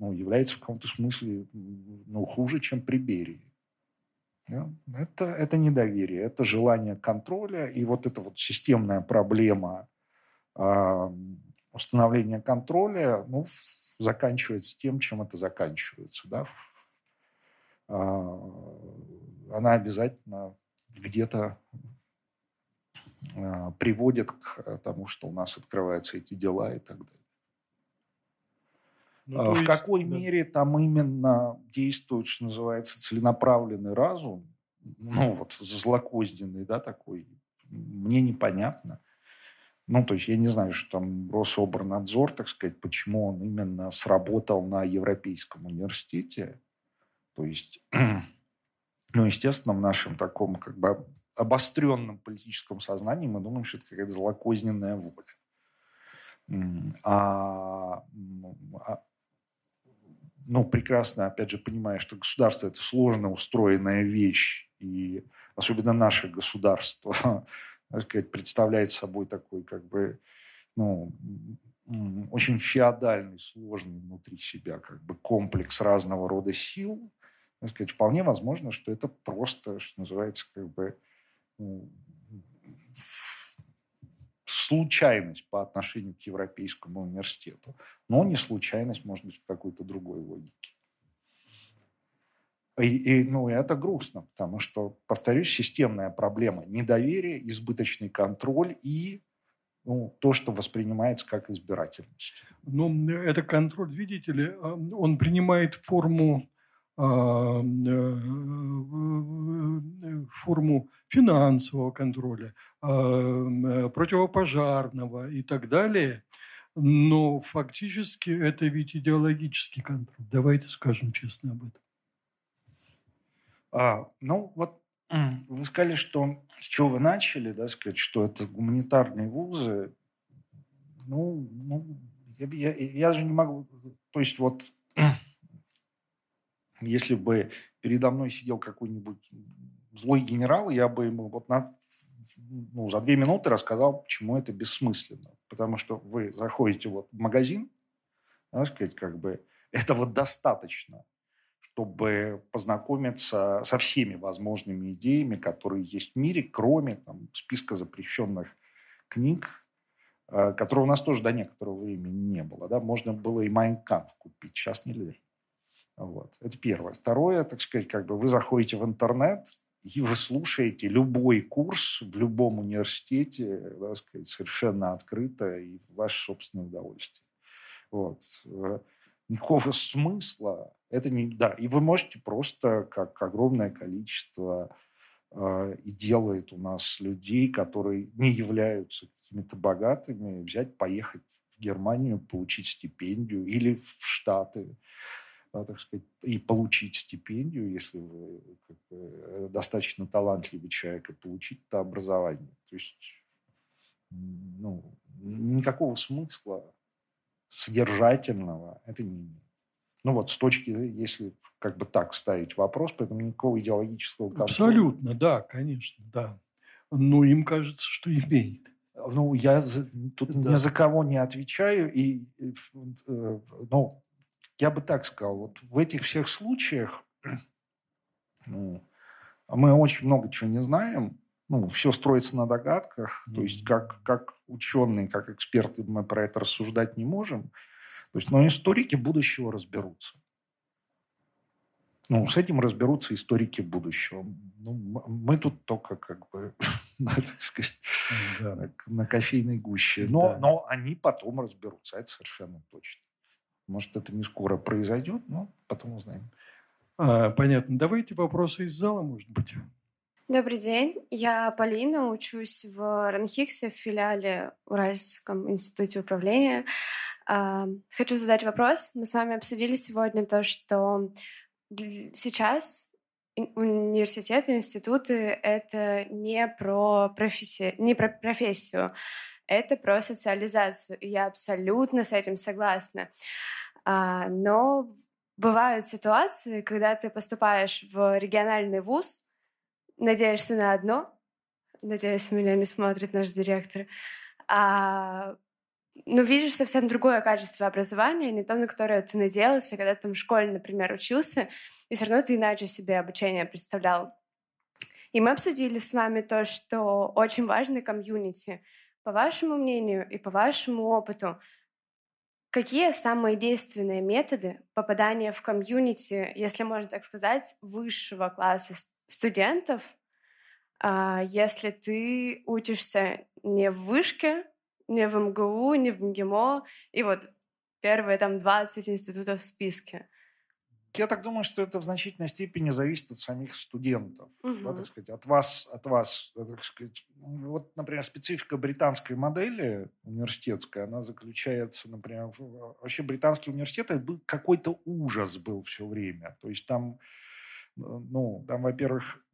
ну, является в каком-то смысле, ну, хуже, чем при Берии. Да? Это, это недоверие, это желание контроля. И вот эта вот системная проблема э, установления контроля, ну, заканчивается тем, чем это заканчивается. Да? Э, она обязательно где-то... приводит к тому, что у нас открываются эти дела и так далее. Ну, в какой да. мере там именно действует, что называется, целенаправленный разум, ну вот злокозненный, да, такой, мне непонятно. Ну, то есть я не знаю, что там Рособорнадзор, так сказать, почему он именно сработал на Европейском университете. То есть, ну, естественно, в нашем таком как бы обостренном политическом сознании мы думаем, что это какая-то злокозненная воля. А, ну, прекрасно, опять же, понимая, что государство – это сложно устроенная вещь, и особенно наше государство, так сказать, представляет собой такой, как бы, ну, очень феодальный, сложный внутри себя, как бы, комплекс разного рода сил, так сказать, вполне возможно, что это просто, что называется, как бы, случайность по отношению к Европейскому университету, но не случайность, может быть, в какой-то другой логике. И, и, ну, и это грустно, потому что, повторюсь, системная проблема – недоверие, избыточный контроль и, ну, то, что воспринимается как избирательность. Ну, это контроль, видите ли, он принимает форму форму финансового контроля, противопожарного и так далее. Но фактически это ведь идеологический контроль. Давайте скажем честно об этом. А, ну, вот вы сказали, что с чего вы начали, да, сказать, что это гуманитарные вузы. Ну, ну я, я, я же не могу... То есть вот... Если бы передо мной сидел какой-нибудь злой генерал, я бы ему вот на, ну, за две минуты рассказал, почему это бессмысленно. Потому что вы заходите вот в магазин, так сказать, как бы, этого достаточно, чтобы познакомиться со всеми возможными идеями, которые есть в мире, кроме там, списка запрещенных книг, которые у нас тоже до некоторого времени не было. Да? Можно было и «Mein Kampf» купить, сейчас нельзя. Вот. Это первое. Второе, так сказать, как бы вы заходите в интернет, И вы слушаете любой курс в любом университете, так сказать, совершенно открыто и в ваше собственное удовольствие. Вот. Никакого смысла это не... Да, и вы можете просто, как огромное количество э, и делает у нас людей, которые не являются какими-то богатыми, взять, поехать в Германию, получить стипендию или в Штаты, да, так сказать, и получить стипендию, если вы как бы достаточно талантливый человек, и получить это образование. То есть ну, никакого смысла содержательного это не имеет. Ну вот с точки, если как бы так ставить вопрос, поэтому никакого идеологического конфликта. Абсолютно, да, конечно, да. Но им кажется, что имеет. Ну, я тут да. ни за кого не отвечаю. И, ну, я бы так сказал, вот в этих всех случаях ну, мы очень много чего не знаем. Ну, все строится на догадках. Mm-hmm. То есть как, как ученые, как эксперты мы про это рассуждать не можем. То есть, но историки будущего разберутся. Ну, с этим разберутся историки будущего. Ну, мы тут только как бы, так сказать, на кофейной гуще. Но, но они потом разберутся, это совершенно точно. Может, это не скоро произойдет, но потом узнаем. А, понятно. Давайте вопросы из зала, может быть. Добрый день. Я Полина, учусь в РАНХиГСе в филиале Уральском институте управления. Хочу задать вопрос. Мы с вами обсудили сегодня то, что сейчас университеты, институты — это не про, профессию, не про профессию, это про социализацию. И я абсолютно с этим согласна. Но бывают ситуации, когда ты поступаешь в региональный вуз, надеешься на одно. Надеюсь, меня не смотрит наш директор. А, но видишь совсем другое качество образования, не то, на которое ты надеялся, когда ты в школе, например, учился, и все равно ты иначе себе обучение представлял. И мы обсудили с вами то, что очень важно комьюнити. По вашему мнению и по вашему опыту, какие самые действенные методы попадания в комьюнити, если можно так сказать, высшего класса студентов, если ты учишься не в вышке, не в МГУ, не в МГИМО, и вот первые там двадцать институтов в списке? Я так думаю, что это в значительной степени зависит от самих студентов, угу. да, так сказать, от вас, от вас, да, так сказать. Вот, например, специфика британской модели университетской, она заключается, например, в... вообще британский университет это был какой-то ужас был все время, то есть там Ну, там, во-первых,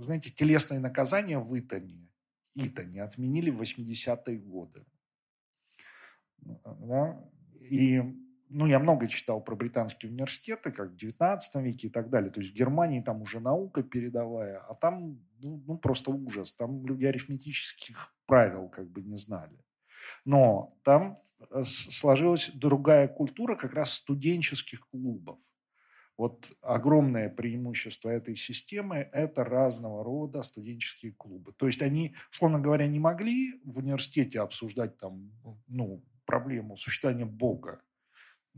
знаете, телесные наказания в Итоне, Итоне отменили в восьмидесятые годы. Да? И, ну, я много читал про британские университеты, как в девятнадцатом веке и так далее. То есть в Германии там уже наука передовая, а там, ну, просто ужас. Там люди арифметических правил как бы не знали. Но там сложилась другая культура как раз студенческих клубов. Вот огромное преимущество этой системы – это разного рода студенческие клубы. То есть они, условно говоря, не могли в университете обсуждать там, ну, проблему существования Бога.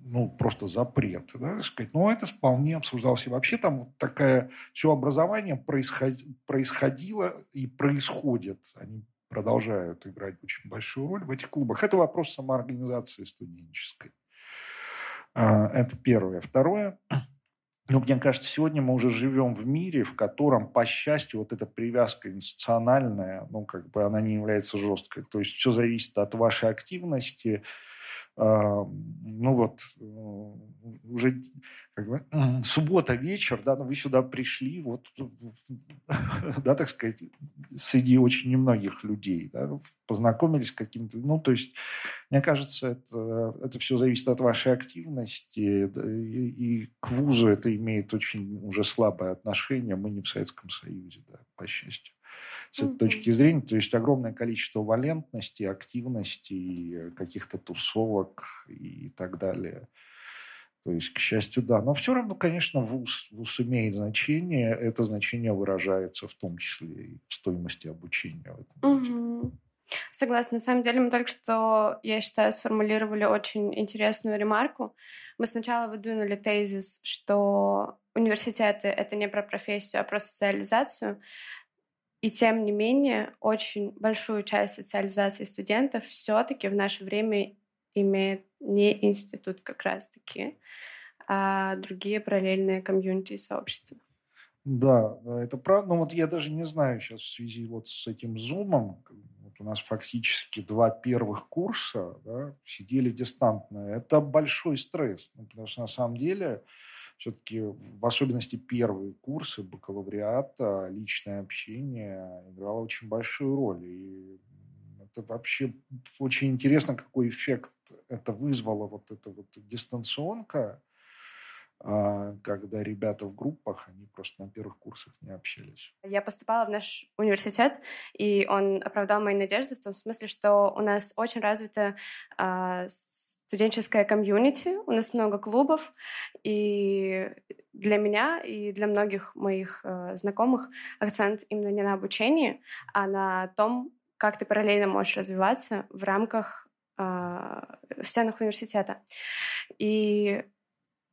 Ну, просто запрет. Да, так сказать. Но это вполне обсуждалось. И вообще там вот такое все образование происходило и происходит. Они продолжают играть очень большую роль в этих клубах. Это вопрос самоорганизации студенческой. Это первое. Второе. Ну, мне кажется, сегодня мы уже живем в мире, в котором, по счастью, вот эта привязка институциональная, ну, как бы она не является жесткой. То есть все зависит от вашей активности. Ну, вот уже как бы, суббота вечер, да, но вы сюда пришли, вот, да, так сказать, среди очень немногих людей, да, познакомились с каким-то... Ну, то есть, мне кажется, это, это все зависит от вашей активности, да, и, и к вузу это имеет очень уже слабое отношение. Мы не в Советском Союзе, да, по счастью. С этой mm-hmm. точки зрения, то есть огромное количество валентности, активности, каких-то тусовок и так далее. То есть, к счастью, да. Но все равно, конечно, вуз, вуз имеет значение. Это значение выражается в том числе и в стоимости обучения в этом mm-hmm. Согласна. На самом деле мы только что, я считаю, сформулировали очень интересную ремарку. Мы сначала выдвинули тезис, что университеты — это не про профессию, а про социализацию. И тем не менее, очень большую часть социализации студентов все-таки в наше время имеет не институт как раз-таки, а другие параллельные комьюнити и сообщества. Да, это правда. Но вот я даже не знаю сейчас в связи вот с этим зумом. Вот у нас фактически два первых курса, да, сидели дистантно. Это большой стресс, потому что на самом деле все-таки в особенности первые курсы бакалавриата, личное общение играло очень большую роль. И это вообще очень интересно, какой эффект это вызвало, вот эта вот дистанционка, когда ребята в группах, они просто на первых курсах не общались. Я поступала в наш университет, и он оправдал мои надежды в том смысле, что у нас очень развито э, студенческое комьюнити, у нас много клубов, и для меня и для многих моих э, знакомых акцент именно не на обучении, а на том, как ты параллельно можешь развиваться в рамках э, в стенах университета. И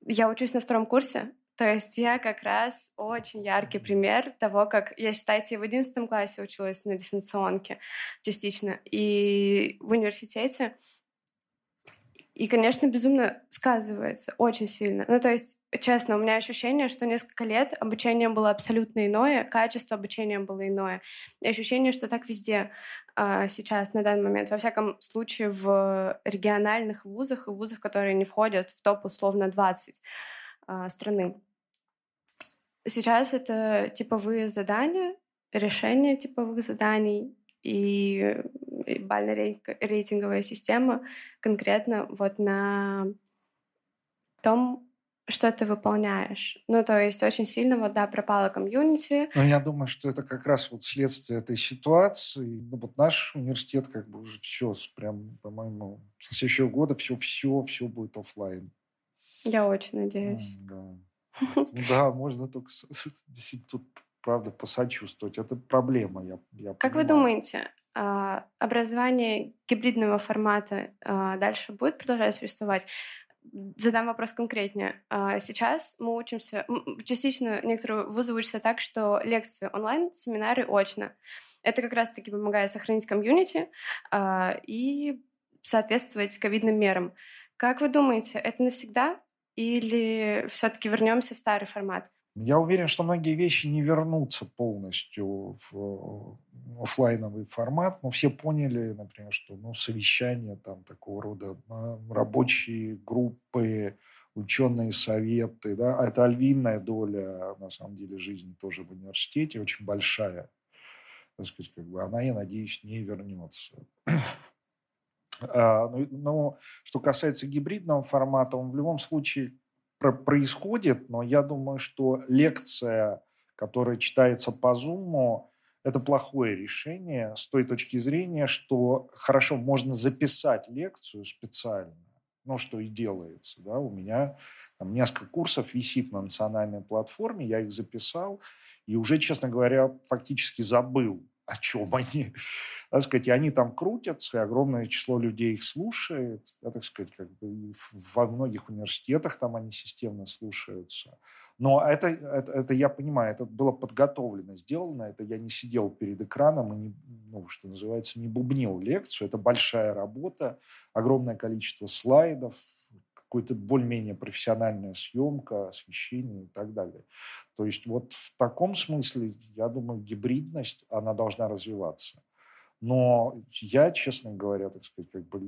я учусь на втором курсе, то есть я как раз очень яркий пример того, как, я, считайте, в одиннадцатом классе училась на дистанционке частично, и в университете. И, конечно, безумно сказывается, очень сильно. Ну, то есть, честно, у меня ощущение, что несколько лет обучение было абсолютно иное, качество обучения было иное. И ощущение, что так везде а, сейчас, на данный момент, во всяком случае, в региональных вузах и вузах, которые не входят в топ, условно, двадцать а, страны. Сейчас это типовые задания, решение типовых заданий и... и бально-рейтинговая система конкретно вот на том, что ты выполняешь. Ну, то есть очень сильно вот, да, пропало комьюнити. Но я думаю, что это как раз вот следствие этой ситуации. Ну, вот наш университет как бы уже все, прям, по-моему, со следующего года все-все все будет офлайн. Я очень надеюсь. Да, можно только тут, правда, посочувствовать. Это проблема, я понимаю. Как вы думаете, образование гибридного формата дальше будет продолжать существовать? Задам вопрос конкретнее. Сейчас мы учимся... Частично некоторые вузы учатся так, что лекции онлайн, семинары очно. Это как раз-таки помогает сохранить комьюнити и соответствовать ковидным мерам. Как вы думаете, это навсегда? Или все-таки вернемся в старый формат? Я уверен, что многие вещи не вернутся полностью в офлайновый формат. Но все поняли, например, что ну, совещания там, такого рода, рабочие группы, ученые советы. Да? Это львиная доля, на самом деле, жизни тоже в университете, очень большая. Так сказать, как бы она, я надеюсь, не вернется. Но что касается гибридного формата, он в любом случае... происходит, но я думаю, что лекция, которая читается по Zoom, это плохое решение с той точки зрения, что хорошо, можно записать лекцию специально, ну, что и делается. Да? У меня там несколько курсов висит на национальной платформе, я их записал и уже, честно говоря, фактически забыл, о чем они. Так сказать, и они там крутятся, и огромное число людей их слушает. Да, так сказать, как бы во многих университетах там они системно слушаются. Но это, это, это я понимаю, это было подготовлено, сделано. Это я не сидел перед экраном и, не, ну, что называется, не бубнил лекцию. Это большая работа, огромное количество слайдов, какая-то более-менее профессиональная съемка, освещение и так далее. То есть вот в таком смысле, я думаю, гибридность, она должна развиваться. Но я, честно говоря, так сказать, как бы,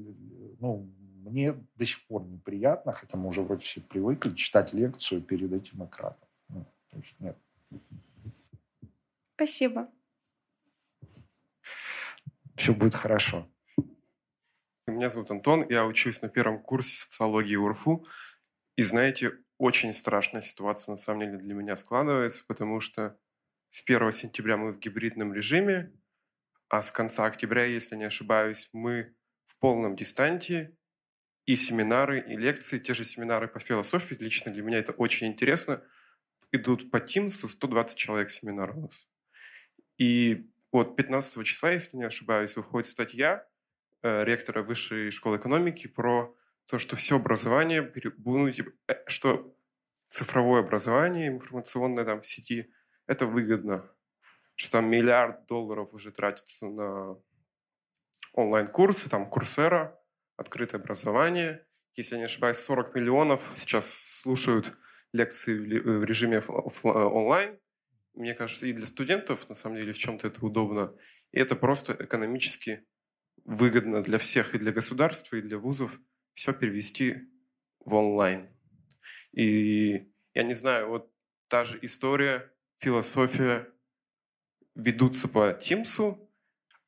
ну, мне до сих пор неприятно, хотя мы уже вроде все привыкли читать лекцию перед этим экраном. Ну, то есть нет. Спасибо. Все будет хорошо. Меня зовут Антон, я учусь на первом курсе социологии УРФУ. И знаете, очень страшная ситуация на самом деле для меня складывается, потому что с первого сентября мы в гибридном режиме, а с конца октября, если не ошибаюсь, мы в полном дистанте. И семинары, и лекции, те же семинары по философии, лично для меня это очень интересно, идут по Teams, сто двадцать человек семинар у нас. И Вот пятнадцатого числа, если не ошибаюсь, выходит статья ректора Высшей школы экономики про то, что все образование, что цифровое образование, информационное там в сети, это выгодно. Что там миллиард долларов уже тратится на онлайн-курсы, там Coursera, открытое образование. Если я не ошибаюсь, сорок миллионов сейчас слушают лекции в режиме онлайн. Мне кажется, и для студентов, на самом деле, в чем-то это удобно. И это просто экономически выгодно для всех, и для государства, и для вузов, все перевести в онлайн. И я не знаю, вот та же история, философия ведутся по Teams,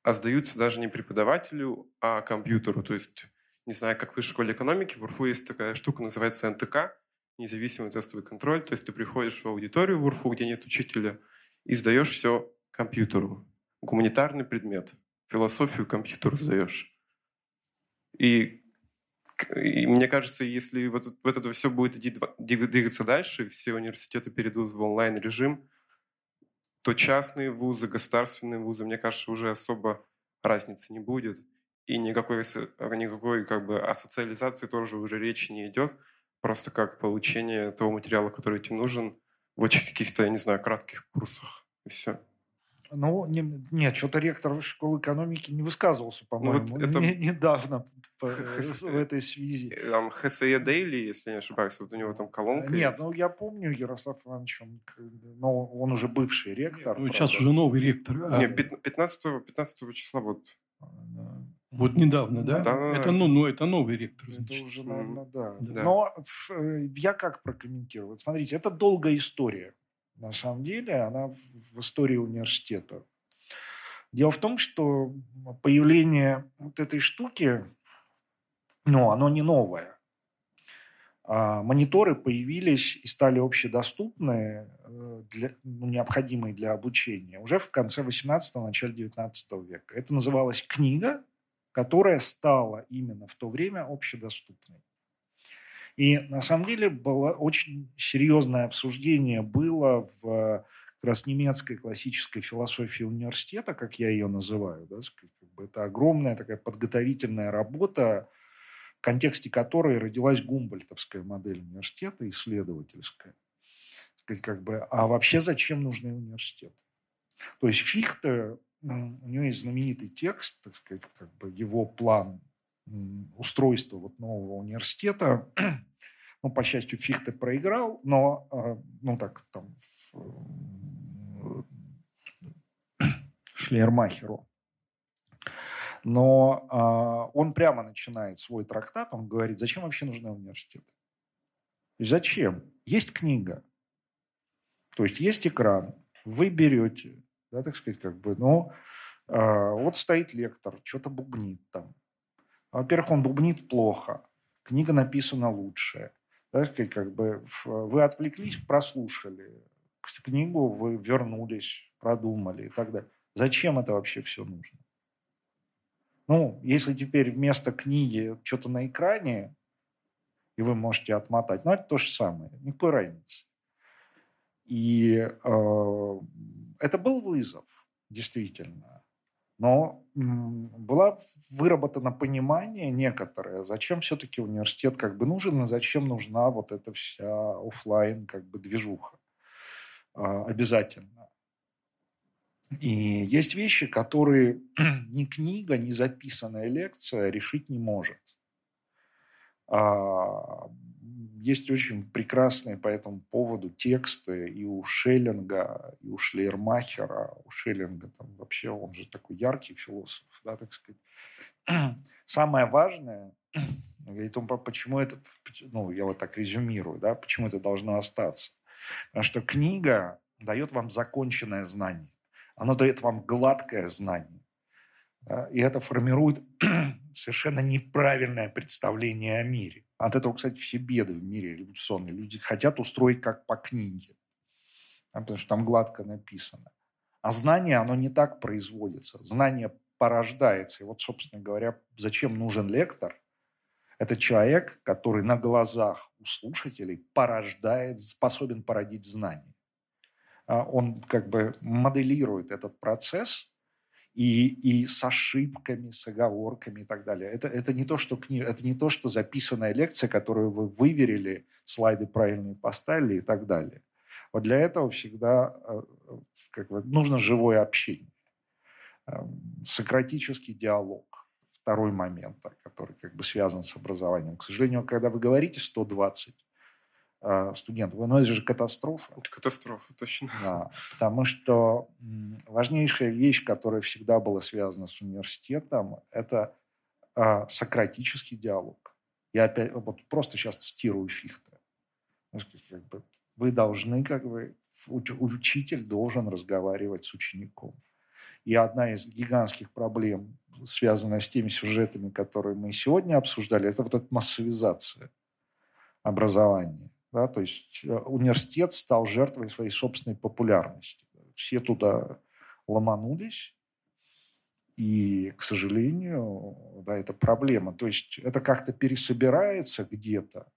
а сдаются даже не преподавателю, а компьютеру. То есть, не знаю, как в Высшей школе экономики, в УРФУ есть такая штука, называется эн тэ ка, независимый тестовый контроль. То есть ты приходишь в аудиторию в УРФУ, где нет учителя, и сдаешь все компьютеру. Гуманитарный предмет. Философию компьютеру сдаешь. И, и мне кажется, если вот, вот это все будет двигаться дальше, все университеты перейдут в онлайн-режим, то частные вузы, государственные вузы, мне кажется, уже особо разницы не будет. И никакой, никакой как бы, о социализации тоже уже речи не идет. Просто как получение того материала, который тебе нужен, в очень каких-то, я не знаю, кратких курсах. И все. Ну, не, нет, что-то ректор Высшей школы экономики не высказывался, по-моему, ну, вот это... не, недавно по, ХС... в этой связи. Там ХСЕ Дейли, если не ошибаюсь, вот у него там колонка Нет, есть. Ну я помню Ярослав Иванович, он, но он уже бывший ректор. Нет, сейчас уже новый ректор. Нет, пятнадцатого числа вот. Да. Вот недавно, да? да? Это, ну, ну, это новый ректор. Это значит. Уже, наверное, да. да. Но я как прокомментировал? Смотрите, это долгая история. На самом деле, она в истории университета. Дело в том, что появление вот этой штуки, ну, оно не новое. А мониторы появились и стали общедоступны, для, ну, необходимые для обучения, уже в конце восемнадцатого, начале девятнадцатого века. Это называлась книга, которая стала именно в то время общедоступной. И на самом деле было очень серьезное обсуждение было в как раз немецкой классической философии университета, как я ее называю. Да, это огромная такая подготовительная работа, в контексте которой родилась гумбольдтовская модель университета, исследовательская. Как бы, а вообще зачем нужны университеты? То есть Фихте, у него есть знаменитый текст, так сказать, как бы его план устройство вот нового университета. Ну, по счастью, Фихте проиграл, но ну, так, там, в... Шлейермахеру. Но а, он прямо начинает свой трактат, он говорит, зачем вообще нужны университеты? Зачем? Есть книга, то есть есть экран, вы берете, да, так сказать, как бы, ну, а, вот стоит лектор, что-то бубнит там. Во-первых, он бубнит плохо, книга написана лучше. Как бы вы отвлеклись, прослушали книгу, вы вернулись, продумали и так далее. Зачем это вообще все нужно? Ну, если теперь вместо книги что-то на экране, и вы можете отмотать, ну, это то же самое, никакой разницы. И э, это был вызов, действительно. Но было выработано понимание некоторое, зачем все-таки университет как бы нужен, и зачем нужна вот эта вся офлайн как бы движуха обязательно. И есть вещи, которые ни книга, ни записанная лекция решить не может. Есть очень прекрасные по этому поводу тексты и у Шеллинга, и у Шлейермахера. У Шеллинга там вообще он же такой яркий философ, да, так сказать. Самое важное, говорит он, почему это, ну, я вот так резюмирую, да, почему это должно остаться. Потому что книга дает вам законченное знание. Она дает вам гладкое знание. Да, и это формирует совершенно неправильное представление о мире. От этого, кстати, все беды в мире революционные. Люди хотят устроить как по книге, потому что там гладко написано. А знание, оно не так производится. Знание порождается. И вот, собственно говоря, зачем нужен лектор? Это человек, который на глазах у слушателей порождает, способен породить знание. Он как бы моделирует этот процесс и, и с ошибками, с оговорками и так далее. Это, это, не то, что кни... это не то, что записанная лекция, которую вы выверили, слайды правильные поставили и так далее. Вот для этого всегда как бы, нужно живое общение, сократический диалог. Второй момент, который как бы связан с образованием. К сожалению, когда вы говорите сто двадцать студентов, но это же катастрофа. Это катастрофа, точно. Да, потому что важнейшая вещь, которая всегда была связана с университетом, это сократический диалог. Я опять вот просто сейчас цитирую Фихте. Вы должны, как бы, учитель должен разговаривать с учеником. И одна из гигантских проблем, связанная с теми сюжетами, которые мы сегодня обсуждали, это вот эта массовизация образования. Да? То есть университет стал жертвой своей собственной популярности. Все туда ломанулись. И, к сожалению, да, это проблема. То есть это как-то пересобирается где-то.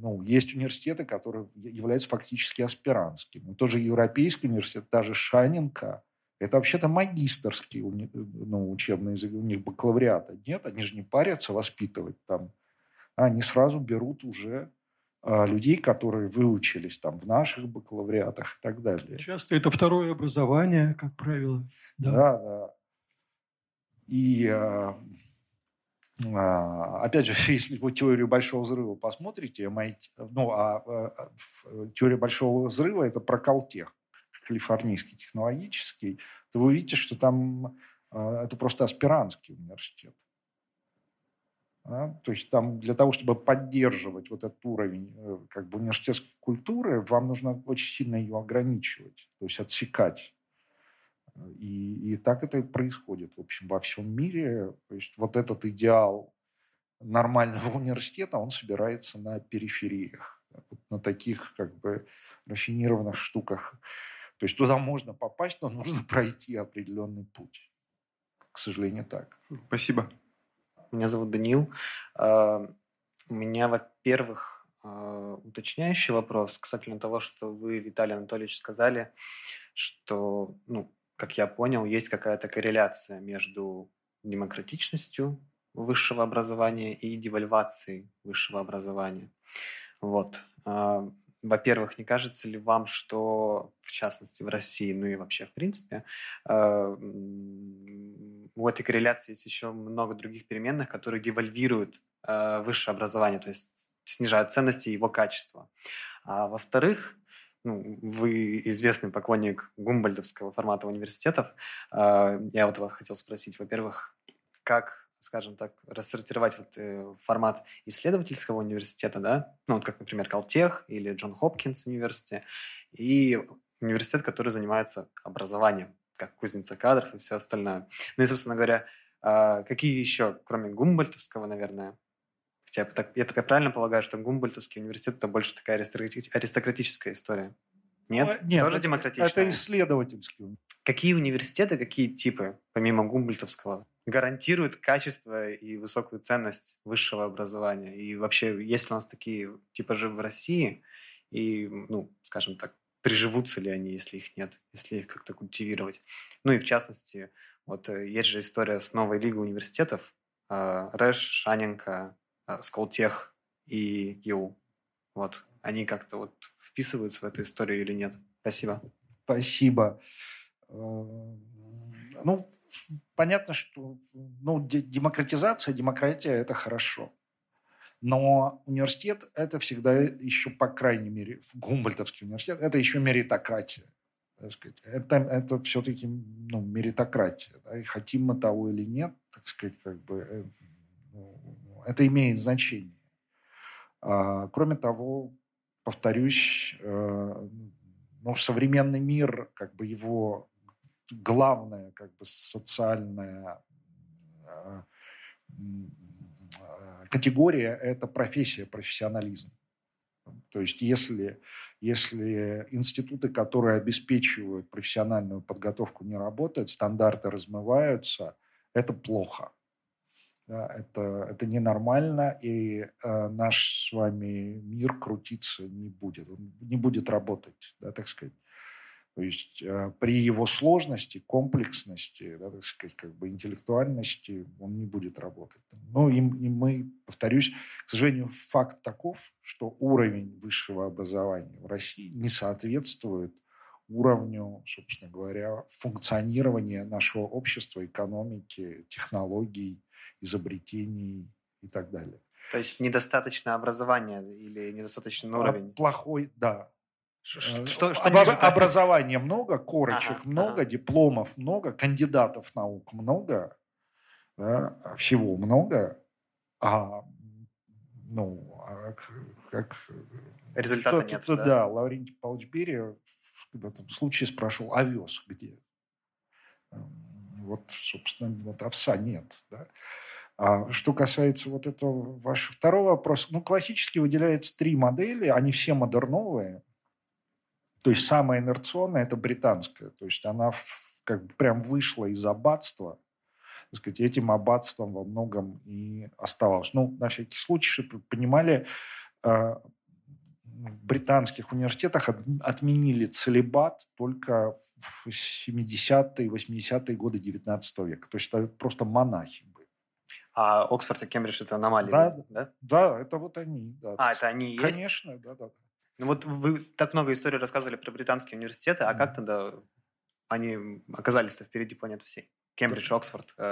Ну, есть университеты, которые являются фактически аспирантскими. Тоже Европейский университет, даже Шанявского, это вообще-то магистерские уни... ну, учебные, у них бакалавриата нет, они же не парятся воспитывать там. Они сразу берут уже а, людей, которые выучились там в наших бакалавриатах и так далее. Часто это второе образование, как правило. Да, да. да. И... А... Опять же, если вы теорию большого взрыва посмотрите, эм ай ти, ну, а, а теория большого взрыва – это про Калтех, калифорнийский технологический, то вы увидите, что там а, это просто аспирантский университет. А? То есть там для того, чтобы поддерживать вот этот уровень как бы, университетской культуры, вам нужно очень сильно ее ограничивать, то есть отсекать. И, и так это и происходит, в общем, во всем мире. То есть вот этот идеал нормального университета, он собирается на перифериях, на таких как бы рафинированных штуках. То есть туда можно попасть, но нужно пройти определенный путь. К сожалению, так. Спасибо. Меня зовут Даниил. У меня, во-первых, уточняющий вопрос касательно того, что вы, Виталий Анатольевич, сказали, что... ну, как я понял, есть какая-то корреляция между демократичностью высшего образования и девальвацией высшего образования. Вот. Во-первых, не кажется ли вам, что, в частности, в России, ну и вообще, в принципе, у этой корреляции есть еще много других переменных, которые девальвируют высшее образование, то есть снижают ценности его качества. А во-вторых, ну, вы известный поклонник гумбольдтовского формата университетов. Я вот вас хотел спросить, во-первых, как, скажем так, рассортировать вот формат исследовательского университета, да, ну, вот как, например, Калтех или Джон Хопкинс университет, и университет, который занимается образованием, как кузница кадров и все остальное. Ну и, собственно говоря, какие еще, кроме гумбольдтовского, наверное, хотя я так правильно полагаю, что гумбольдтовский университет – это больше такая аристократическая история. Нет? Нет, тоже это, демократичная. Это исследовательский. Какие университеты, какие типы, помимо гумбольдтовского, гарантируют качество и высокую ценность высшего образования? И вообще, есть ли у нас такие типажи в России? И, ну, скажем так, приживутся ли они, если их нет, если их как-то культивировать? Ну и в частности, вот есть же история с новой лигой университетов. Рэш, Шаненко, Сколтех и ЕУ. Вот. Они как-то вот вписываются в эту историю или нет? Спасибо. Спасибо. Ну, понятно, что ну, демократизация, демократия – это хорошо. Но университет – это всегда еще, по крайней мере, Гумбольдтовский университет – это еще меритократия. Так сказать. Это, это все-таки ну, меритократия. Да? И хотим мы того или нет, так сказать, как бы… Это имеет значение. Кроме того, повторюсь, ну, современный мир, как бы его главная как бы социальная категория – это профессия, профессионализм. То есть если, если институты, которые обеспечивают профессиональную подготовку, не работают, стандарты размываются, это плохо. Это, это ненормально, и э, наш с вами мир крутиться не будет. Он не будет работать, да, так сказать. То есть при его сложности, комплексности, да, так сказать, как бы интеллектуальности он не будет работать. Но и мы, повторюсь, к сожалению, факт таков, что уровень высшего образования в России не соответствует уровню, собственно говоря, функционирования нашего общества, экономики, технологий, изобретений и так далее. То есть недостаточно образования или недостаточный уровень? Плохой, да. Что, что, что Об, образования много, корочек ага, много, ага. дипломов много, кандидатов наук много, да, всего много, а ну, а как, результата нет, да? Да, Лаврентий Павлович Берия в этом случае спрашивал: овес где? Вот, собственно, вот овса нет, да. А что касается вот этого вашего второго вопроса, ну, классически выделяется три модели, они все модерновые. То есть самая инерционная – это британская. То есть она как бы прям вышла из аббатства. Так сказать, этим аббатством во многом и оставалось. Ну, на всякий случай, чтобы вы понимали, в британских университетах отменили целибат только в семидесятые, восьмидесятые годы девятнадцатого века. То есть это просто монахи были. А Оксфорд и Кембридж – это аномалии? Да, да, да, это вот они. Да. А, это они есть? Конечно, да, да. Ну вот вы так много историй рассказывали про британские университеты, а как тогда они оказались-то впереди планеты всей? Кембридж, Оксфорд, э,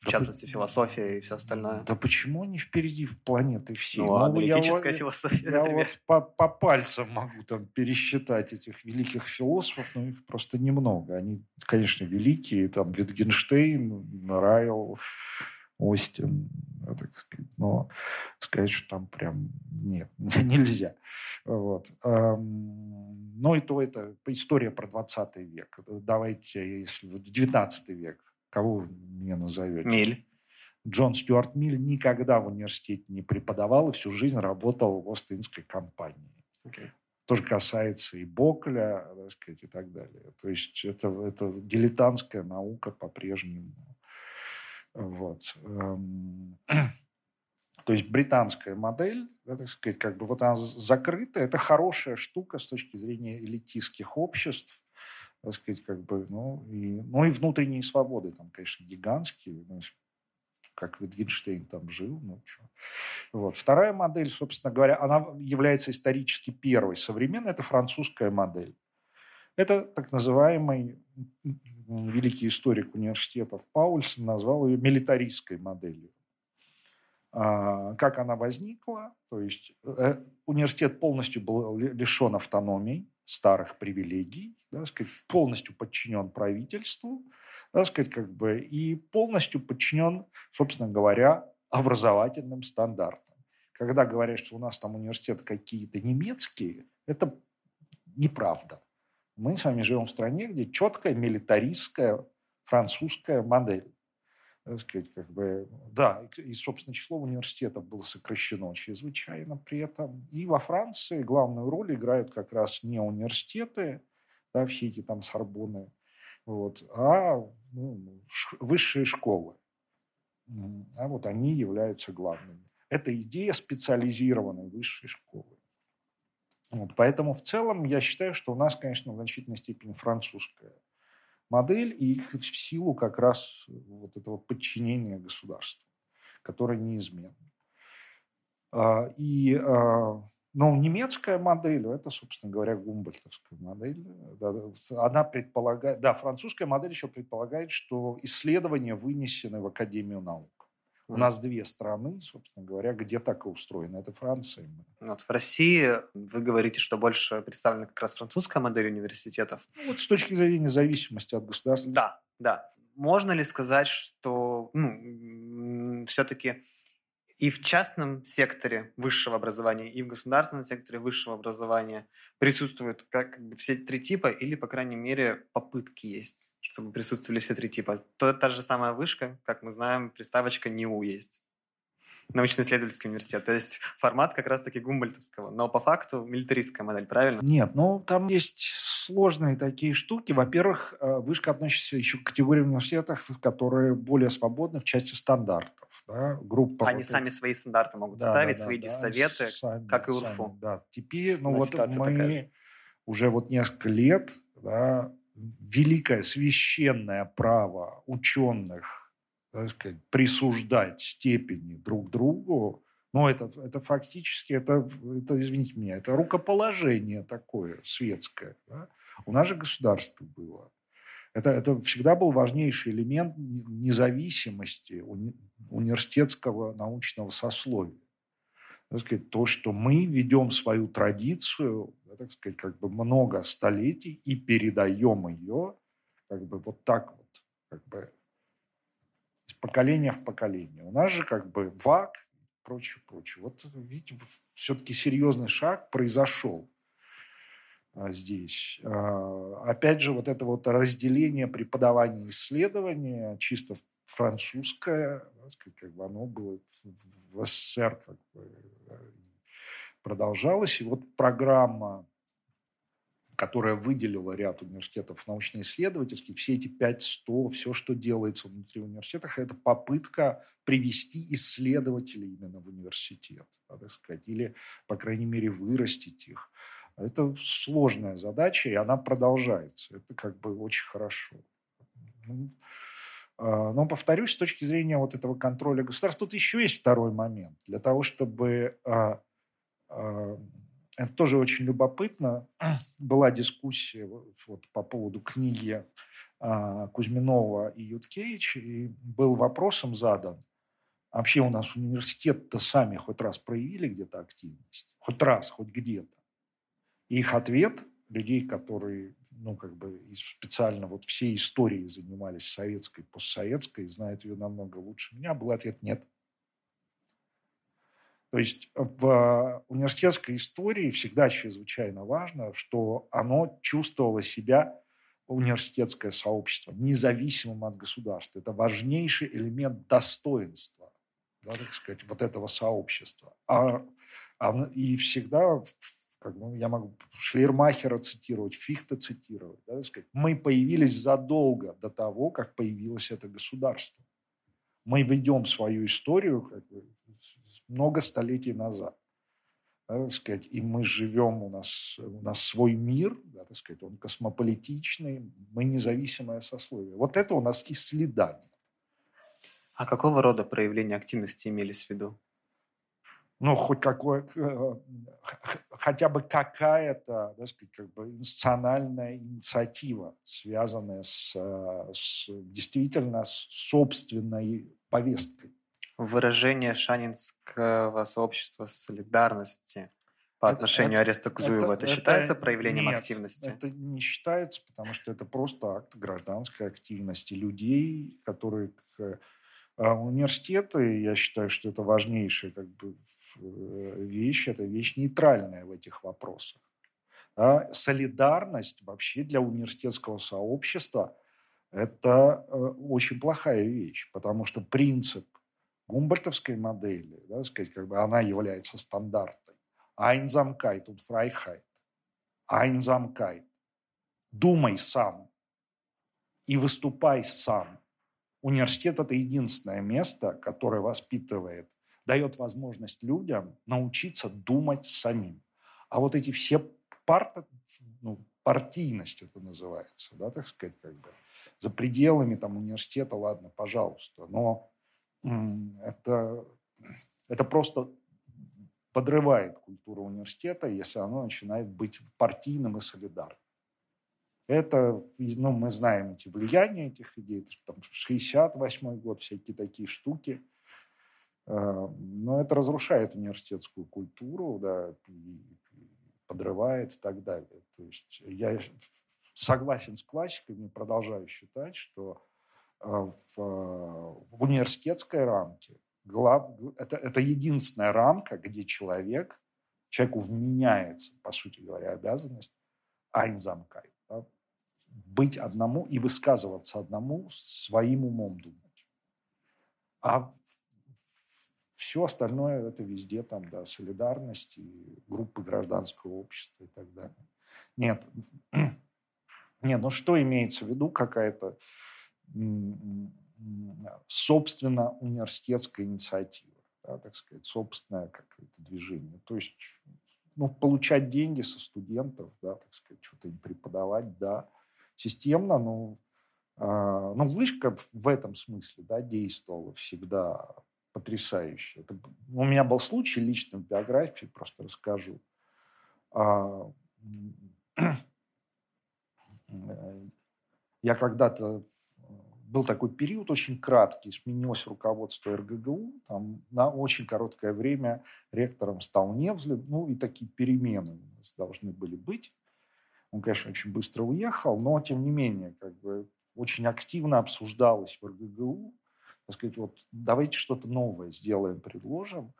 в да частности, по... философия и все остальное. Да почему они впереди планеты всей? Ну, ну аналитическая я, философия, я например. Вот по, по пальцам могу там пересчитать этих великих философов, но их просто немного. Они, конечно, великие, там Витгенштейн, Райл, Остин, так сказать, но сказать, что там прям нет, нельзя. Вот. Ну и то это история про двадцатый век. Давайте, если в девятнадцатый век, кого вы мне назовете? Миль. Джон Стюарт Миль никогда в университете не преподавал и всю жизнь работал в Остинской компании. Okay. То же касается и Бокля, так сказать, и так далее. То есть это, это дилетантская наука по-прежнему. Вот. То есть британская модель, да, так сказать, как бы вот она закрыта, это хорошая штука с точки зрения элитистских обществ, так сказать, как бы, ну, и, ну и внутренние свободы там, конечно, гигантские, ну, как Витгенштейн там жил, ну что. Вот. Вторая модель, собственно говоря, она является исторически первой. Современная – это французская модель. Это так называемый великий историк университетов Паульсон назвал ее милитаристской моделью. Как она возникла? То есть университет полностью был лишен автономии, старых привилегий, да, сказать, полностью подчинен правительству, да, сказать, как бы, и полностью подчинен, собственно говоря, образовательным стандартам. Когда говорят, что у нас там университеты какие-то немецкие, это неправда. Мы с вами живем в стране, где четкая милитаристская французская модель. Так сказать, как бы, да, и, собственно, число университетов было сокращено чрезвычайно при этом. И во Франции главную роль играют как раз не университеты, да, все эти там Сорбонны, вот, а ну, высшие школы. А вот они являются главными. Это идея специализированной высшей школы. Вот, поэтому в целом я считаю, что у нас, конечно, в значительной степени французская модель и в силу как раз вот этого подчинения государству, которое неизменно. И, но немецкая модель, это, собственно говоря, гумбольдтовская модель. Она предполагает, да, французская модель еще предполагает, что исследования вынесены в Академию наук. У нас две страны, собственно говоря, где так и устроено. Это Франция. Вот в России вы говорите, что больше представлена как раз французская модель университетов. Ну, вот с точки зрения зависимости от государства. Да, да. Можно ли сказать, что ну, все-таки и в частном секторе высшего образования, и в государственном секторе высшего образования присутствуют как бы все три типа, или, по крайней мере, попытки есть, чтобы присутствовали все три типа? То, та же самая вышка, как мы знаем, приставочка НИУ есть. Научно-исследовательский университет. То есть формат как раз-таки гумбольдтовского. Но по факту милитаристская модель, правильно? Нет, ну там есть сложные такие штуки. Во-первых, вышка относится еще к категории университетов, которые более свободны в части стандартов. Да? Группа Они вот сами это... свои стандарты могут да, ставить, да, да, свои да, диссоветы, сами, как и УРФУ. Сами, да. Теперь ну, вот мы такая. уже вот несколько лет да, великое священное право ученых, так сказать, присуждать степени друг другу, но это, это фактически, это, это, извините меня, это рукоположение такое светское. Да? У нас же государство было. Это, это всегда был важнейший элемент независимости уни, университетского научного сословия. Так сказать, то, что мы ведем свою традицию, так сказать, как бы много столетий и передаем ее как бы вот так вот, как бы из поколения в поколение. У нас же как бы ВАК и прочее, прочее. Вот видите, все-таки серьезный шаг произошел здесь. Опять же, вот это вот разделение преподавания и исследования чисто французское, так сказать, как бы оно было в СССР как бы продолжалось. И вот программа, которая выделила ряд университетов научно-исследовательских, все эти пять сто, все, что делается внутри университетов, это попытка привести исследователей именно в университет, так сказать, или, по крайней мере, вырастить их. Это сложная задача, и она продолжается. Это как бы очень хорошо. Но, повторюсь, с точки зрения вот этого контроля государства, тут еще есть второй момент. Для того, чтобы... Это тоже очень любопытно. Была дискуссия вот по поводу книги Кузьминова и Юткевич, и был вопросом задан. Вообще у нас университет-то сами хоть раз проявили где-то активность? Хоть раз, хоть где-то. И их ответ, людей, которые... ну, как бы специально вот всей историей занимались советской, постсоветской, знают ее намного лучше меня, был ответ «нет». То есть в университетской истории всегда чрезвычайно важно, что оно чувствовало себя, университетское сообщество, независимым от государства. Это важнейший элемент достоинства, да, так сказать, вот этого сообщества. А, оно, и всегда... Как, ну, я могу Шлейермахера цитировать, Фихте цитировать. Да, сказать, мы появились задолго до того, как появилось это государство. Мы ведем свою историю как бы, много столетий назад. Да, сказать, и мы живем, у нас, у нас свой мир, да, сказать, он космополитичный, мы независимое сословие. Вот это у нас и следа нет. А какого рода проявления активности имелись в виду? Ну, хоть какое, хотя бы какая-то, так сказать, как бы институциональная инициатива, связанная с, с действительно с собственной повесткой. Выражение шанинского сообщества солидарности по отношению это, ареста Кузуева, это, это считается это, проявлением нет, активности? Это не считается, потому что это просто акт гражданской активности людей, которые... К, университеты, я считаю, что это важнейшая как бы, вещь, это вещь нейтральная в этих вопросах. Да? Солидарность вообще для университетского сообщества это очень плохая вещь, потому что принцип гумбольдтовской модели, да, сказать, как бы она является стандартной. Einsamkeit und Freiheit. Einsamkeit. Думай сам и выступай сам. Университет – это единственное место, которое воспитывает, дает возможность людям научиться думать самим. А вот эти все парты, ну, партийность это называется, да, так сказать, как бы, за пределами там, университета, ладно, пожалуйста, но это, это просто подрывает культуру университета, если оно начинает быть партийным и солидарным. Это, ну, мы знаем эти влияния этих идей, там, шестьдесят восьмой год, всякие такие штуки. Но это разрушает университетскую культуру, да, подрывает и так далее. То есть я согласен с классикой, но продолжаю считать, что в, в университетской рамке глав, это, это единственная рамка, где человек, человеку вменяется, по сути говоря, обязанность Einsamkeit. Быть одному и высказываться одному своим умом думать. А все остальное это везде там, да, солидарность, и группы гражданского общества и так далее. Нет. Нет, ну что имеется в виду? Какая-то собственно университетская инициатива, да, так сказать, собственное какое-то движение. То есть ну, получать деньги со студентов, да, так сказать, что-то им преподавать, да, системно, но, э, но вышка в этом смысле, да, действовала всегда потрясающе. Это, у меня был случай лично в биографии, просто расскажу. А, я когда-то... Был такой период очень краткий, сменилось руководство эр гэ гэ у, там на очень короткое время ректором стал Невзлин, ну и такие перемены у нас должны были быть. Он, конечно, очень быстро уехал, но тем не менее, как бы, очень активно обсуждалось в эр гэ гэ у, так сказать, вот давайте что-то новое сделаем, предложим.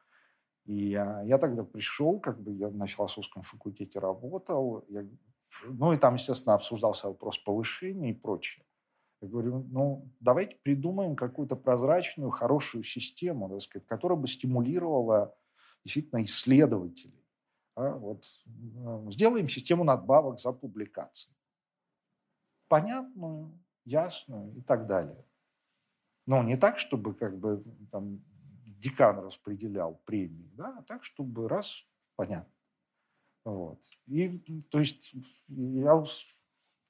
И я, я тогда пришел, как бы я на философском факультете работал, я, ну и там, естественно, обсуждался вопрос повышения и прочее. Я говорю, ну, давайте придумаем какую-то прозрачную, хорошую систему, так сказать, которая бы стимулировала действительно исследователей. А вот, сделаем систему надбавок за публикации. Понятную, ясную и так далее. Но не так, чтобы как бы, там, декан распределял премии, да, а так, чтобы раз, понятно. Вот. И, то есть, я...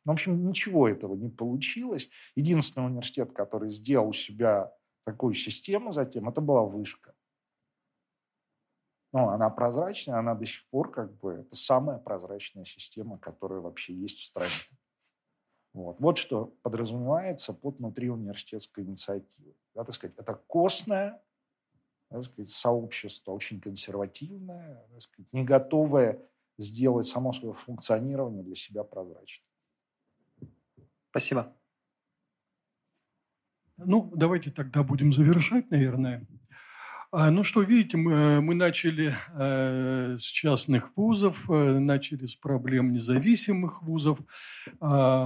В общем, ничего этого не получилось. Единственный университет, который сделал у себя такую систему затем, это была Вышка. Ну, она прозрачная, она до сих пор как бы... Это самая прозрачная система, которая вообще есть в стране. Вот, вот что подразумевается под внутриуниверситетской инициативой. Да, так сказать, это костное, так сказать, сообщество, очень консервативное, так сказать, не готовое сделать само свое функционирование для себя прозрачным. Спасибо. Ну, давайте тогда будем завершать, наверное. Ну что, видите, мы, мы начали э, с частных вузов, э, начали с проблем независимых вузов. Э,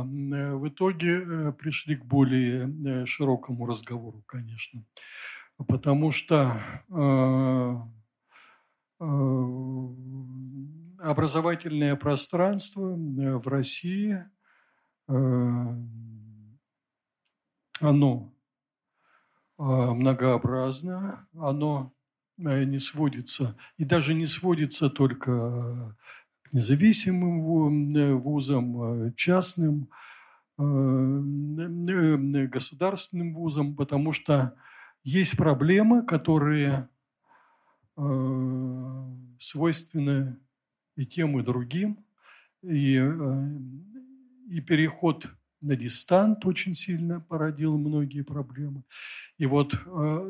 в итоге э, пришли к более э, широкому разговору, конечно. Потому что э, э, образовательное пространство в России... Оно многообразно, оно не сводится, и даже не сводится только к независимым вузам, частным, государственным вузам, потому что есть проблемы, которые свойственны и тем, и другим, и И переход на дистант очень сильно породил многие проблемы. И вот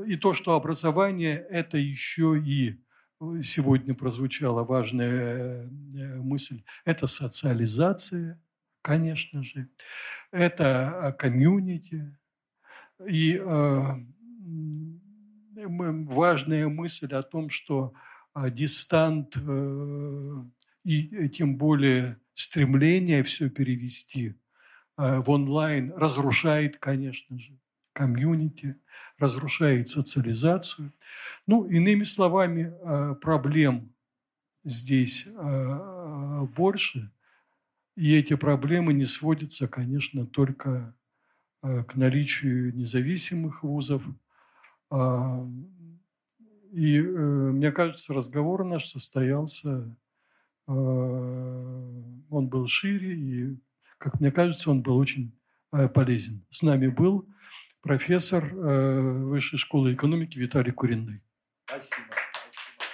и то, что образование – это еще и, сегодня прозвучала важная мысль, это социализация, конечно же, это комьюнити. И важная мысль о том, что дистант и тем более стремление все перевести в онлайн разрушает, конечно же, комьюнити, разрушает социализацию. Ну, иными словами, проблем здесь больше, и эти проблемы не сводятся, конечно, только к наличию независимых вузов. И, мне кажется, разговор наш состоялся, он был шире и, как мне кажется, он был очень полезен. С нами был профессор Высшей школы экономики Виталий Куренной. Спасибо. Спасибо.